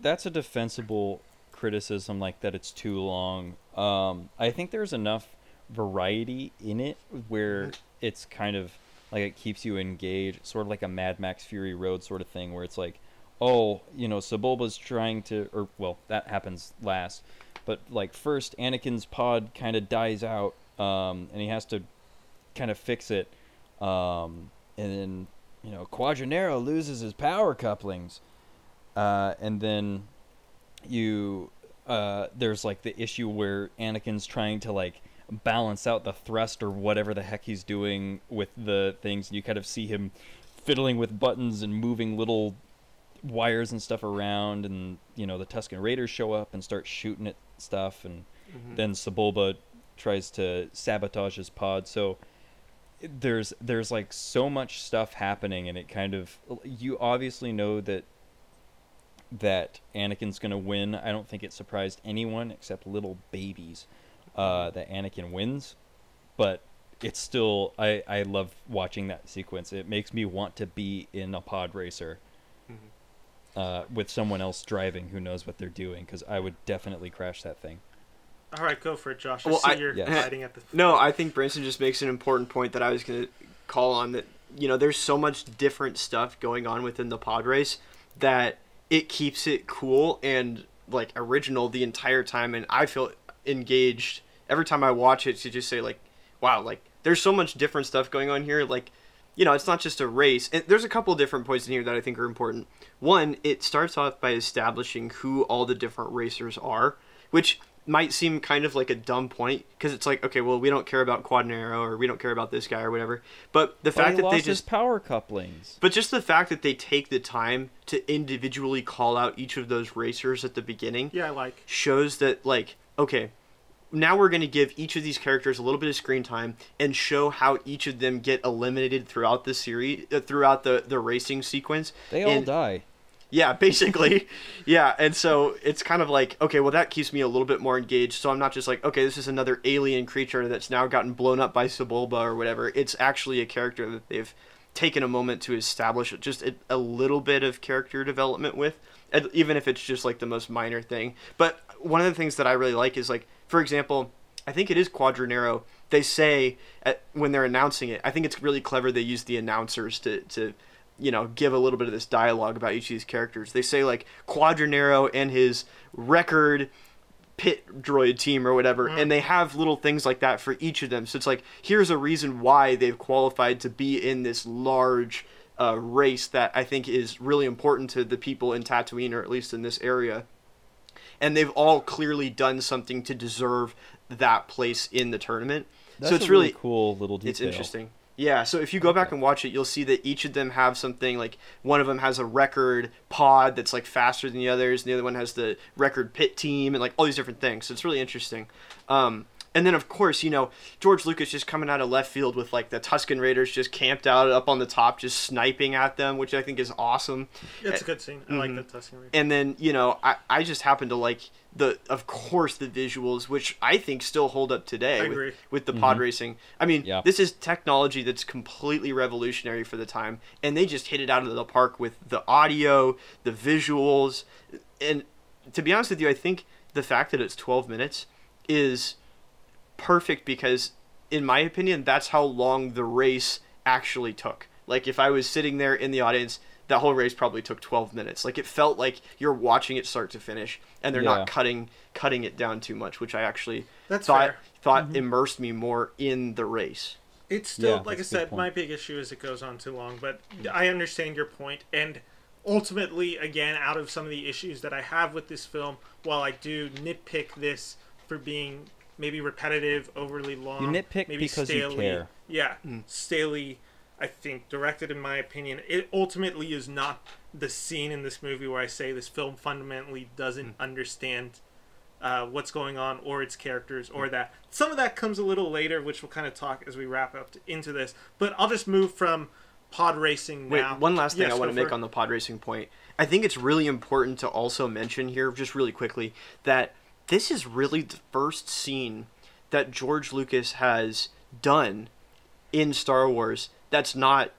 that's a defensible criticism, like that it's too long. I think there's enough variety in it where it's kind of like it keeps you engaged, sort of like a Mad Max Fury Road sort of thing, where it's like, Sebulba's trying to, that happens last, but like first Anakin's pod kind of dies out, and he has to kind of fix it, and then Quadranero loses his power couplings, and then there's like the issue where Anakin's trying to like balance out the thrust or whatever the heck he's doing with the things, and you kind of see him fiddling with buttons and moving little wires and stuff around, and the Tusken Raiders show up and start shooting at stuff, and then Sebulba tries to sabotage his pod. So there's like so much stuff happening, and it kind of, you obviously know that Anakin's gonna win. I don't think it surprised anyone except little babies that Anakin wins, but it's still, I love watching that sequence. It makes me want to be in a pod racer with someone else driving who knows what they're doing, because I would definitely crash that thing. All right, go for it, Josh. I think Branson just makes an important point that I was going to call on, that there's so much different stuff going on within the pod race that it keeps it cool and like original the entire time, and I feel engaged every time I watch it to just say like, wow, like there's so much different stuff going on here. Like, it's not just a race. And there's a couple of different points in here that I think are important. One, it starts off by establishing who all the different racers are, which might seem kind of like a dumb point, because it's like, okay, well, we don't care about Quadranero, or we don't care about this guy or whatever. But the fact that they just... his power couplings. But just the fact that they take the time to individually call out each of those racers at the beginning shows that, like, okay, now we're going to give each of these characters a little bit of screen time and show how each of them get eliminated throughout the series, throughout the racing sequence. They all die. Yeah, basically. Yeah, and so it's kind of like, okay, well, that keeps me a little bit more engaged, so I'm not just like, okay, this is another alien creature that's now gotten blown up by Sebulba or whatever. It's actually a character that they've taken a moment to establish just a little bit of character development with, even if it's just like the most minor thing. But one of the things that I really like is, like, for example, I think it is Quadranero. They say when they're announcing it, I think it's really clever they use the announcers to give a little bit of this dialogue about each of these characters. They say, like, Quadranero and his record pit droid team or whatever, and they have little things like that for each of them. So it's like, here's a reason why they've qualified to be in this large race that I think is really important to the people in Tatooine, or at least in this area. And they've all clearly done something to deserve that place in the tournament. That's so it's a really cool little detail. It's interesting. Yeah, so if you go back and watch it, you'll see that each of them have something, like one of them has a record pod that's like faster than the others, and the other one has the record pit team, and like all these different things. So it's really interesting. And then, of course, you know, George Lucas just coming out of left field with, like, the Tusken Raiders just camped out up on the top, just sniping at them, which I think is awesome. It's a good scene. I like the Tusken Raiders. And then, you know, I just happen to like, the visuals, which I think still hold up today. I agree. With the pod racing. I mean, this is technology that's completely revolutionary for the time, and they just hit it out of the park with the audio, the visuals. And to be honest with you, I think the fact that it's 12 minutes is perfect, because in my opinion that's how long the race actually took. Like, if I was sitting there in the audience, that whole race probably took 12 minutes. Like, it felt like you're watching it start to finish, and they're not cutting it down too much, which I actually thought immersed me more in the race. It's still, like I said, my big issue is it goes on too long, but I understand your point. And ultimately, again, out of some of the issues that I have with this film, while I do nitpick this for being maybe repetitive, overly long. You nitpick maybe because you care. Yeah, staley, I think, directed, in my opinion. It ultimately is not the scene in this movie where I say this film fundamentally doesn't understand what's going on, or its characters, or that. Some of that comes a little later, which we'll kind of talk as we wrap up into this. But I'll just move from pod racing now. Wait, one last thing I want to make on the pod racing point. I think it's really important to also mention here, just really quickly, that this is really the first scene that George Lucas has done in Star Wars that's not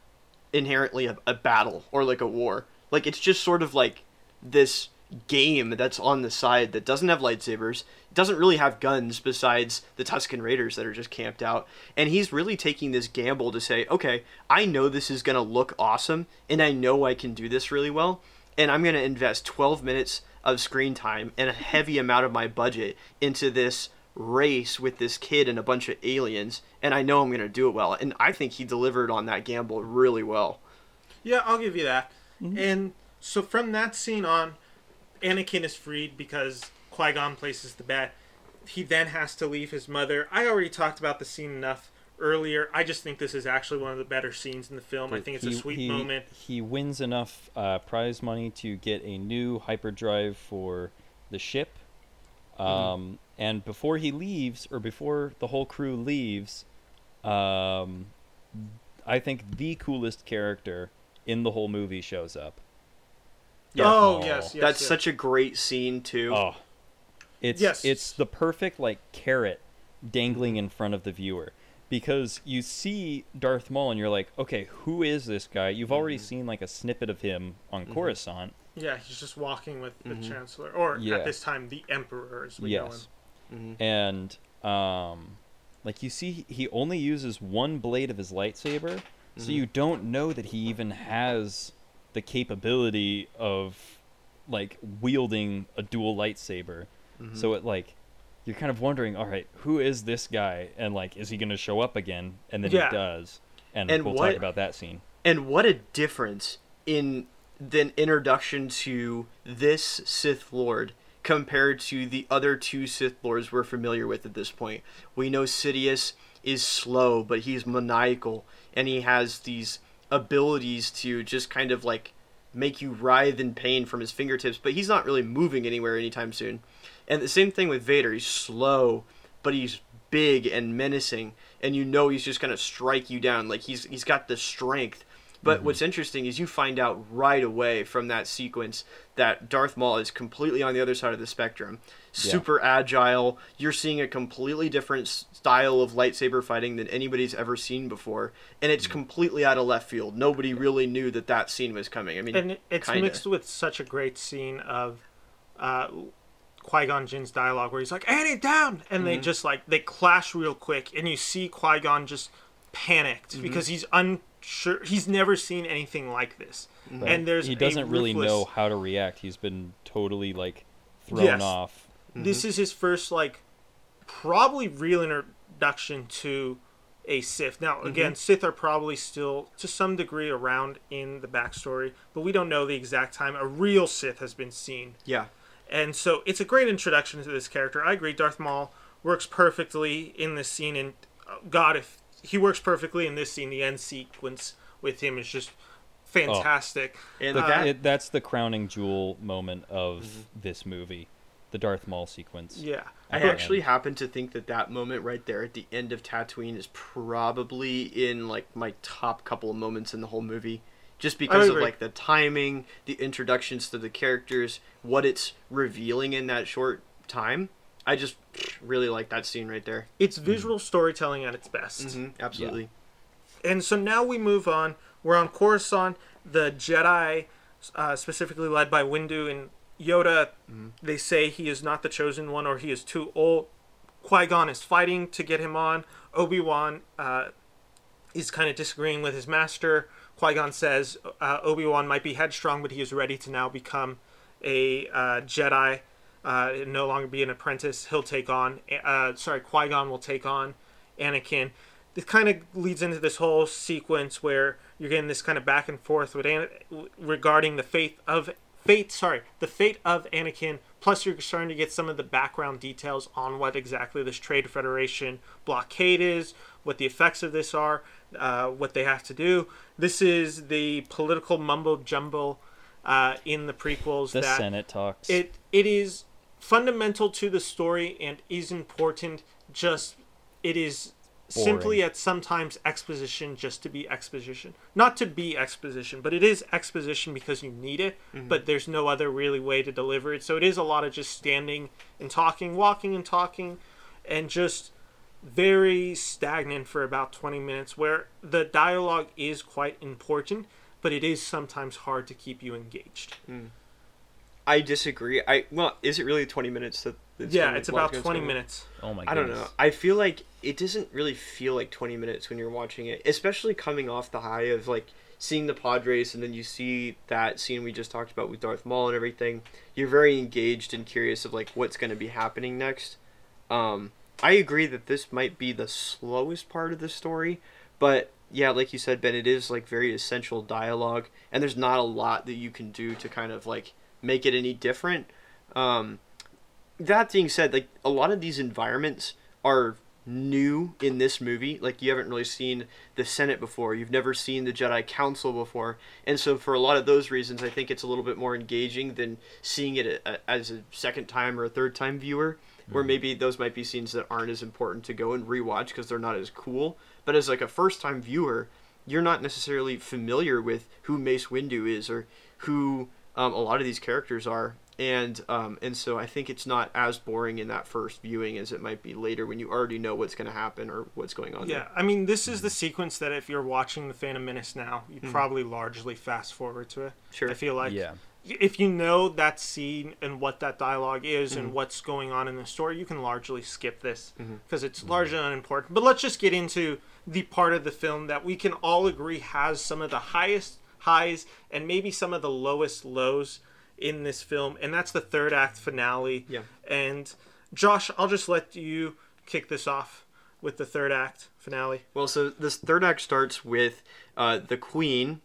inherently a battle or like a war. Like, it's just sort of like this game that's on the side that doesn't have lightsabers, doesn't really have guns besides the Tusken Raiders that are just camped out. And he's really taking this gamble to say, okay, I know this is going to look awesome, and I know I can do this really well, and I'm going to invest 12 minutes of screen time and a heavy amount of my budget into this race with this kid and a bunch of aliens, and I know I'm going to do it well. And I think he delivered on that gamble really well. Yeah, I'll give you that. And so from that scene on, Anakin is freed because Qui-Gon places the bet. He then has to leave his mother. I already talked about the scene enough earlier. I just think this is actually one of the better scenes in the film. But I think it's a sweet moment. He wins enough prize money to get a new hyperdrive for the ship. And before he leaves, or before the whole crew leaves, I think the coolest character in the whole movie shows up. Yes, such a great scene too. It's the perfect like carrot dangling in front of the viewer. Because you see Darth Maul and you're like, okay, who is this guy? You've already seen like a snippet of him on Coruscant. Yeah, he's just walking with the Chancellor, or at this time, the Emperor, as we know him. And like, you see, he only uses one blade of his lightsaber, so you don't know that he even has the capability of like wielding a dual lightsaber. So it like, you're kind of wondering, all right, who is this guy? And, like, is he going to show up again? And then he does. And we'll talk about that scene. And what a difference in the introduction to this Sith Lord compared to the other two Sith Lords we're familiar with at this point. We know Sidious is slow, but he's maniacal. And he has these abilities to just kind of, like, make you writhe in pain from his fingertips. But he's not really moving anywhere anytime soon. And the same thing with Vader. He's slow, but he's big and menacing, and you know he's just going to strike you down. Like, he's got the strength. But what's interesting is you find out right away from that sequence that Darth Maul is completely on the other side of the spectrum. Super agile. You're seeing a completely different style of lightsaber fighting than anybody's ever seen before. And it's completely out of left field. Nobody really knew that scene was coming. I mean, and it's mixed with such a great scene of Qui-Gon Jinn's dialogue where he's like, "Annie, down!" And they just like, they clash real quick, and you see Qui-Gon just panicked because he's unsure. He's never seen anything like this. Right. And he doesn't really know how to react. He's been totally like thrown off. This is his first like probably real introduction to a Sith. Now, again, Sith are probably still, to some degree, around in the backstory, but we don't know the exact time a real Sith has been seen. Yeah. And so it's a great introduction to this character. I agree. Darth Maul works perfectly in this scene, and God, if he works perfectly in this scene, the end sequence with him is just fantastic. Oh. And that's the crowning jewel moment of this movie, the Darth Maul sequence. Yeah. I actually happen to think that moment right there at the end of Tatooine is probably in like my top couple of moments in the whole movie. Just because of like the timing, the introductions to the characters, what it's revealing in that short time. I just really like that scene right there. It's visual storytelling at its best. Absolutely. Yeah. And so now we move on. We're on Coruscant. The Jedi, specifically led by Windu and Yoda, they say he is not the chosen one or he is too old. Qui-Gon is fighting to get him on. Obi-Wan is kind of disagreeing with his master. Qui-Gon says Obi-Wan might be headstrong, but he is ready to now become a Jedi, no longer be an apprentice. He'll take on, Qui-Gon will take on Anakin. It kind of leads into this whole sequence where you're getting this kind of back and forth with regarding the the fate of Anakin. Plus, you're starting to get some of the background details on what exactly this Trade Federation blockade is, what the effects of this are, what they have to do. This is the political mumbo jumbo in the prequels. The Senate talks. It is fundamental to the story and is important. Just it is boring. Simply at sometimes exposition just to be exposition. Not to be exposition, but it is exposition because you need it, but there's no other really way to deliver it. So it is a lot of just standing and talking, walking and talking, and just very stagnant for about 20 minutes where the dialogue is quite important, but it is sometimes hard to keep you engaged. I disagree. Is it really 20 minutes? It's about 20 minutes. Oh my goodness. I don't know. I feel like it doesn't really feel like 20 minutes when you're watching it, especially coming off the high of like seeing the pod race and then you see that scene we just talked about with Darth Maul and everything. You're very engaged and curious of like what's going to be happening next. I agree that this might be the slowest part of the story, but yeah, like you said, Ben, it is like very essential dialogue, and there's not a lot that you can do to kind of like make it any different. That being said, like a lot of these environments are new in this movie. Like you haven't really seen the Senate before. You've never seen the Jedi Council before. And so for a lot of those reasons, I think it's a little bit more engaging than seeing it as a second time or a third time viewer. Where maybe those might be scenes that aren't as important to go and rewatch because they're not as cool. But as like a first-time viewer, you're not necessarily familiar with who Mace Windu is or who a lot of these characters are. And so I think it's not as boring in that first viewing as it might be later when you already know what's going to happen or what's going on. Yeah, there. I mean, this is the sequence that if you're watching The Phantom Menace now, you probably largely fast forward to it. Sure. I feel like. Yeah. If you know that scene and what that dialogue is and what's going on in the story, you can largely skip this because it's largely unimportant. But let's just get into the part of the film that we can all agree has some of the highest highs and maybe some of the lowest lows in this film, and that's the third act finale. Yeah. And Josh, I'll just let you kick this off with the third act finale. Well, so this third act starts with the Queen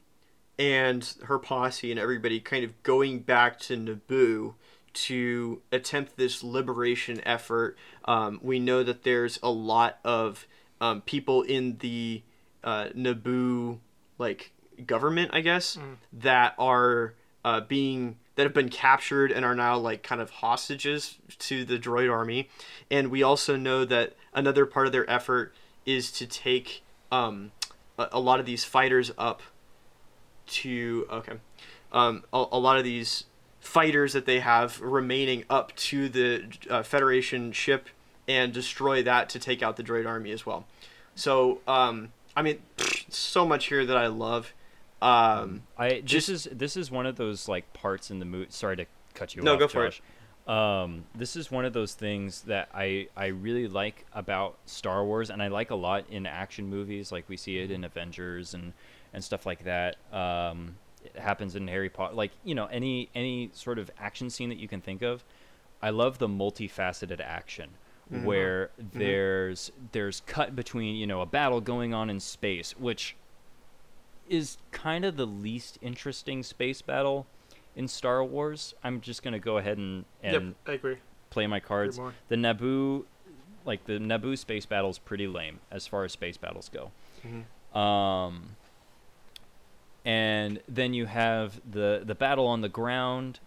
and her posse and everybody kind of going back to Naboo to attempt this liberation effort. We know that there's a lot of people in the Naboo like government, I guess, that are that have been captured and are now like kind of hostages to the droid army. And we also know that another part of their effort is to take a lot of these fighters up to a lot of these fighters that they have remaining up to the Federation ship and destroy that to take out the droid army as well. So I mean, so much here that I love. This is one of those like parts in the movie. Sorry to cut you off. No, go for Josh. It. This is one of those things that I really like about Star Wars, and I like a lot in action movies. Like we see it in Avengers and stuff like that. It happens in Harry Potter, like, you know, any sort of action scene that you can think of. I love the multifaceted action mm-hmm. where mm-hmm. there's cut between, you know, a battle going on in space, which is kind of the least interesting space battle in Star Wars. I'm just going to go ahead and I agree. Play my cards. The Naboo space battle is pretty lame as far as space battles go. Mm-hmm. And then you have the battle on the ground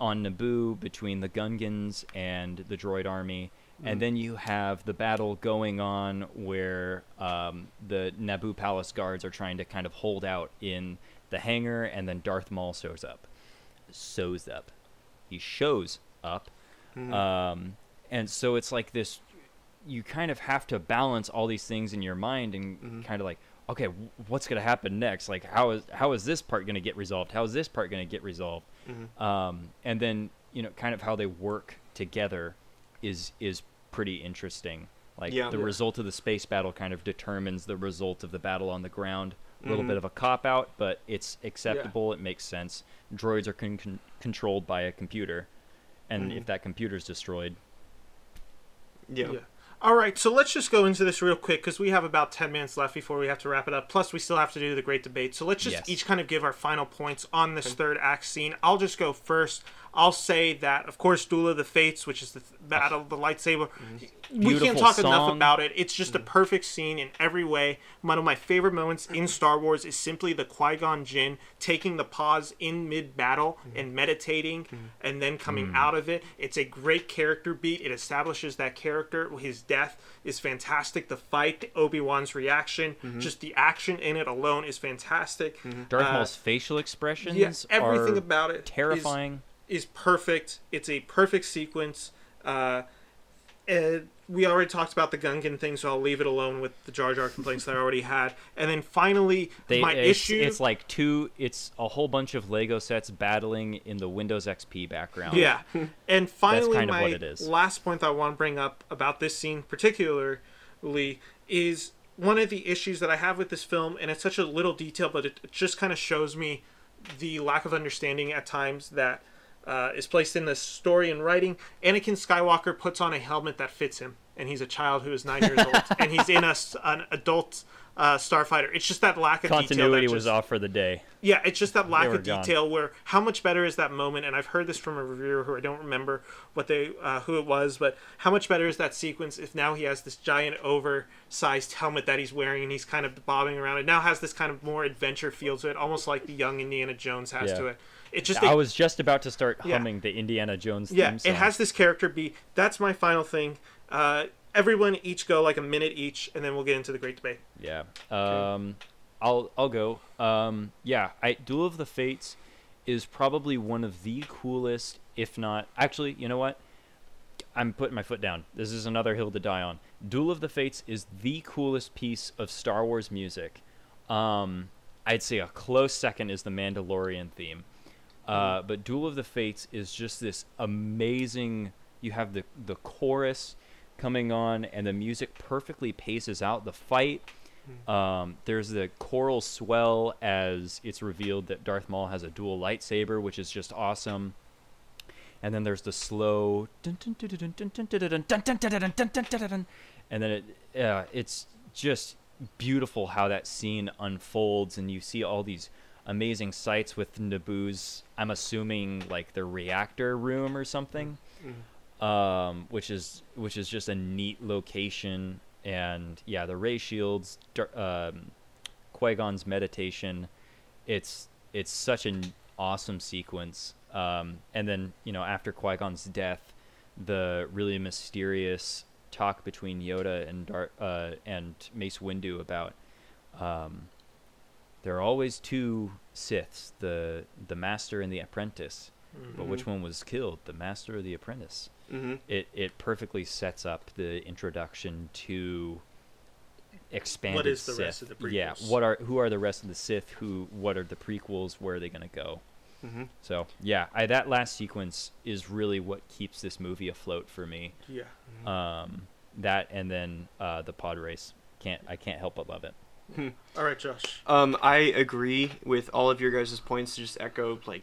on Naboo between the Gungans and the droid army. Mm-hmm. And then you have the battle going on where the Naboo palace guards are trying to kind of hold out in the hangar, and then Darth Maul shows up. He shows up. Mm-hmm. And so it's like this, you kind of have to balance all these things in your mind and mm-hmm. kind of like, okay, what's going to happen next? Like, how is this part going to get resolved? How is this part going to get resolved? Mm-hmm. And then, you know, kind of how they work together is pretty interesting. Like the result of the space battle kind of determines the result of the battle on the ground. A little mm-hmm. bit of a cop-out, but it's acceptable. It makes sense. Droids are controlled by a computer, and mm-hmm. if that computer's destroyed... Yeah. All right, so let's just go into this real quick, because we have about 10 minutes left before we have to wrap it up. Plus, we still have to do the great debate. So let's just each kind of give our final points on this third act scene. I'll just go first. I'll say that, of course, Duel of the Fates, which is the battle of the lightsaber. Mm-hmm. We can't talk enough about it. It's just a perfect scene in every way. One of my favorite moments in Star Wars is simply the Qui-Gon Jinn taking the pause in mid-battle and meditating and then coming out of it. It's a great character beat. It establishes that character. His death is fantastic. The fight, Obi-Wan's reaction, just the action in it alone is fantastic. Darth Maul's facial expressions everything are about it terrifying. Is perfect. It's a perfect sequence. We already talked about the Gungan thing, so I'll leave it alone with the Jar Jar complaints that I already had. And then finally, my issue... It's like it's a whole bunch of LEGO sets battling in the Windows XP background. Yeah. And finally, last point that I want to bring up about this scene particularly is one of the issues that I have with this film, and it's such a little detail, but it just kind of shows me the lack of understanding at times that is placed in the story and writing. Anakin Skywalker puts on a helmet that fits him, and he's a child who is 9 years old, and he's in an adult starfighter. It's just that lack of continuity was off for the day. Yeah, it's just that lack of detail. Where how much better is that moment? And I've heard this from a reviewer who I don't remember who it was, but how much better is that sequence if now he has this giant oversized helmet that he's wearing and he's kind of bobbing around? It now has this kind of more adventure feel to it, almost like the young Indiana Jones has to it. I was just about to start humming the Indiana Jones theme song. It has this character beat. That's my final thing. Everyone each go like a minute each, and then we'll get into the great debate. Yeah. I'll go. Duel of the Fates is probably one of the coolest, if not... Actually, you know what? I'm putting my foot down. This is another hill to die on. Duel of the Fates is the coolest piece of Star Wars music. I'd say a close second is the Mandalorian theme. But Duel of the Fates is just this amazing... You have the chorus coming on, and the music perfectly paces out the fight. There's the choral swell as it's revealed that Darth Maul has a dual lightsaber, which is just awesome. And then there's the slow... And then it's just beautiful how that scene unfolds, and you see all these... amazing sights with Naboo's, I'm assuming, like their reactor room or something, which is just a neat location. And the ray shields, Qui-Gon's meditation, it's such an awesome sequence. And then, you know, after Qui-Gon's death, the really mysterious talk between Yoda and Mace Windu about there are always two Siths, the master and the apprentice. Mm-hmm. But which one was killed, the master or the apprentice? Mm-hmm. It perfectly sets up the introduction to expanded What is the Sith. Rest of the prequels? Yeah, who are the rest of the Sith? What are the prequels? Where are they going to go? Mm-hmm. So, that last sequence is really what keeps this movie afloat for me. Yeah. Mm-hmm. That and then the pod race. I can't help but love it. All right, Josh. I agree with all of your guys' points. Just echo like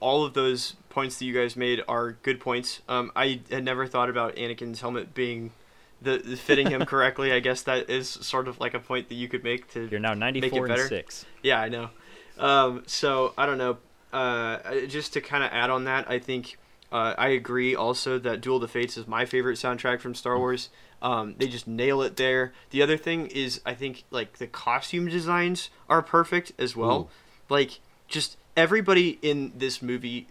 all of those points that you guys made are good points. I had never thought about Anakin's helmet being the fitting him correctly. I guess that is sort of like a point that you could make to You're now 94 and 6. Yeah, I know. So I don't know. Just to kind of add on that, I think I agree also that Duel of the Fates is my favorite soundtrack from Star Wars. They just nail it there. The other thing is I think like the costume designs are perfect as well. Ooh. Like just everybody in this movie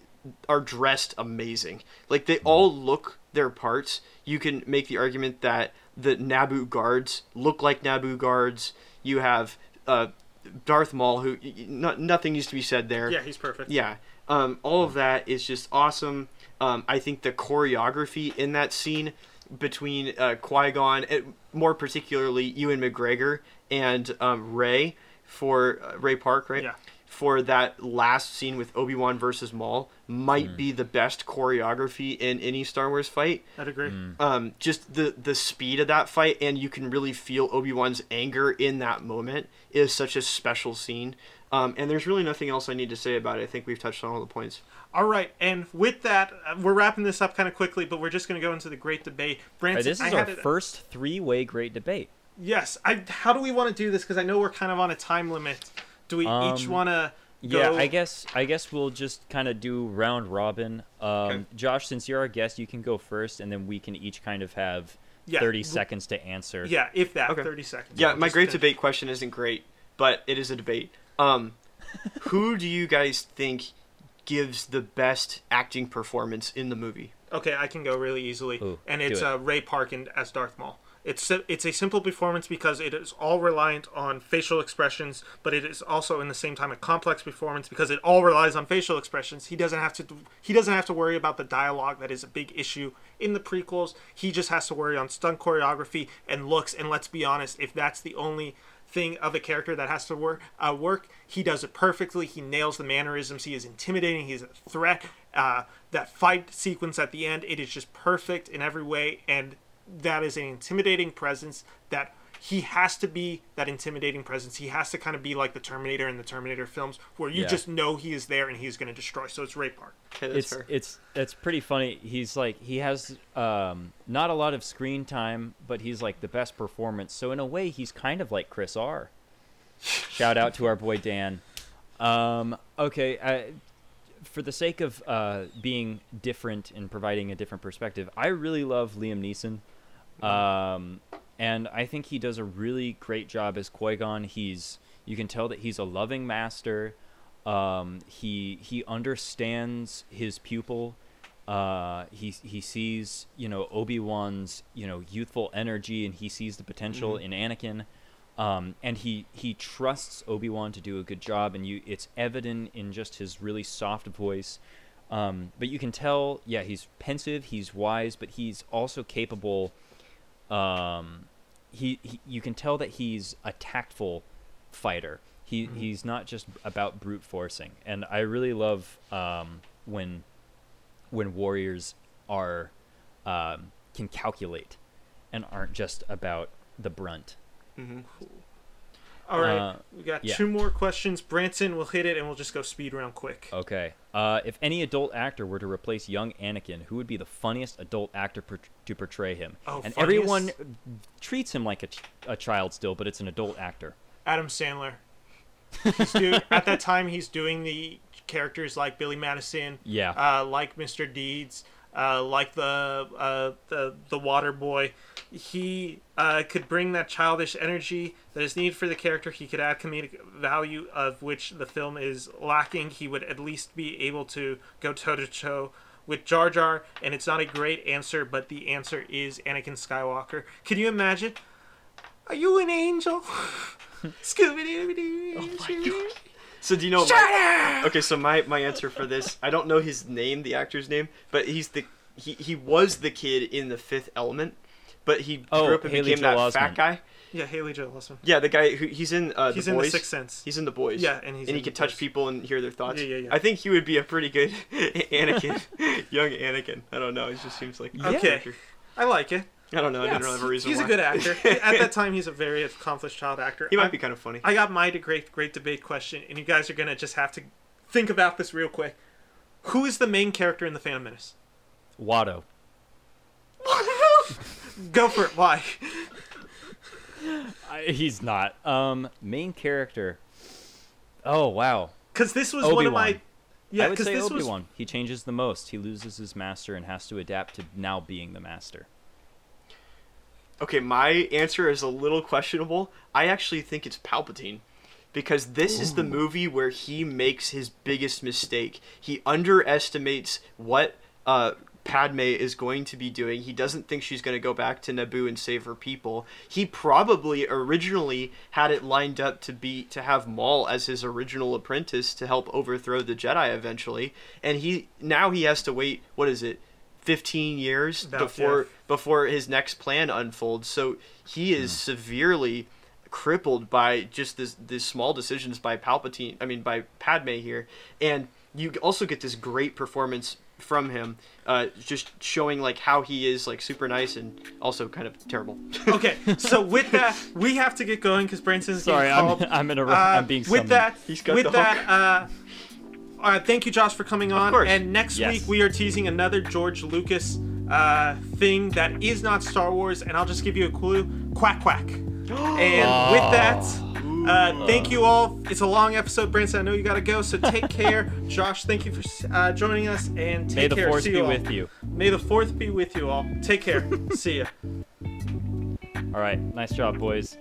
are dressed amazing. Like they all look their parts. You can make the argument that the Naboo guards look like Naboo guards. You have Darth Maul, who nothing needs to be said there. Yeah, he's perfect. Yeah, all of that is just awesome. I think the choreography in that scene between Qui-Gon, more particularly Ewan McGregor and Ray for Ray Park, right? Yeah. For that last scene with Obi-Wan versus Maul, might be the best choreography in any Star Wars fight. I'd agree. Just the speed of that fight, and you can really feel Obi-Wan's anger in that moment. It is such a special scene. And there's really nothing else I need to say about it. I think we've touched on all the points. All right, and with that, we're wrapping this up kind of quickly, but we're just going to go into the great debate. Branson, right, this is our first three-way great debate. Yes. How do we want to do this? Because I know we're kind of on a time limit. Do we each want to go? Yeah, I guess we'll just kind of do round robin. Okay. Josh, since you're our guest, you can go first, and then we can each kind of have 30 seconds to answer. Yeah, if that, okay. 30 seconds. Yeah, my great debate question isn't great, but it is a debate. Who do you guys think gives the best acting performance in the movie? Okay, I can go really easily. Ooh, and it's Ray Park as Darth Maul. It's a simple performance because it is all reliant on facial expressions, but it is also in the same time a complex performance because it all relies on facial expressions. He doesn't have to worry about the dialogue that is a big issue in the prequels. He just has to worry on stunt choreography and looks. And let's be honest, if that's the only thing of a character that has to work, he does it perfectly. He nails the mannerisms. He is intimidating. He's a threat. That fight sequence at the end, it is just perfect in every way, and that is an intimidating presence that he has to be. That intimidating presence, he has to kind of be like the Terminator in the Terminator films, where you just know he is there and he's going to destroy. So it's Ray Park. Okay, it's pretty funny. He's like, he has not a lot of screen time, but he's like the best performance. So in a way, he's kind of like Chris R. Shout out to our boy Dan. Okay, for the sake of being different and providing a different perspective, I really love Liam Neeson. And I think he does a really great job as Qui-Gon. You can tell that he's a loving master. He understands his pupil. He sees, Obi-Wan's, youthful energy, and he sees the potential in Anakin. And he trusts Obi-Wan to do a good job, and it's evident in just his really soft voice. But you can tell, he's pensive, he's wise, but he's also capable. You can tell that he's a tactful fighter. He's not just about brute forcing. And I really love when warriors are can calculate and aren't just about the brunt. Mm-hmm. Cool. All right, we got two more questions. Branson, we'll hit it and we'll just go speed round quick. Okay. If any adult actor were to replace young Anakin, who would be the funniest adult actor to portray him? Oh, and funniest? Everyone treats him like a child still, but it's an adult actor. Adam Sandler. At that time, he's doing the characters like Billy Madison, like Mr. Deeds, like the water boy. He could bring that childish energy that is needed for the character. He could add comedic value, of which the film is lacking. He would at least be able to go toe-to-toe with Jar Jar, and it's not a great answer, but the answer is Anakin Skywalker. Can you imagine? Are you an angel? Scooby-Doo. Oh my God. So do you know? Okay, so my answer for this, I don't know his name, the actor's name, but he was the kid in The Fifth Element, but he grew up and Haley became Joel that Osment. Fat guy. Yeah, Haley Joel Osment. Yeah, the guy who he's in he's The Boys. He's in The Sixth Sense. He's in The Boys. Yeah, and he could touch people and hear their thoughts. Yeah. I think he would be a pretty good Anakin, young Anakin. I don't know. He just seems like okay. I like it. I don't know. I didn't really have a reason. He's why. A good actor. At that time, he's a very accomplished child actor. He might be kind of funny. I got my great debate question, and you guys are gonna just have to think about this real quick. Who is the main character in The Phantom Menace? Watto. Go for it. Why? He's not. Main character. Oh, wow. Because this was one of my... Yeah, I would say Obi-Wan. He changes the most. He loses his master and has to adapt to now being the master. Okay, my answer is a little questionable. I actually think it's Palpatine. Because this is the movie where he makes his biggest mistake. He underestimates what Padme is going to be doing. He doesn't think she's going to go back to Naboo and save her people. He probably originally had it lined up to have Maul as his original apprentice to help overthrow the Jedi eventually. And now he has to wait, 15 years before his next plan unfolds. So he is severely crippled by just these small decisions by Palpatine. I mean, by Padme here. And you also get this great performance from him, just showing how he is super nice and also kind of terrible. Okay, so with that, we have to get going because Branson's getting called. I'm in a room. I'm being summoned. Thank you, Josh, for coming on. Of course. And next week we are teasing another George Lucas thing that is not Star Wars, and I'll just give you a clue: quack quack. And with that, thank you all. It's a long episode, Branson. I know you gotta go, so take care. Josh, thank you for joining us, and take care. May the fourth be with you. May the fourth be with you all. Take care. See ya. All right, nice job, boys.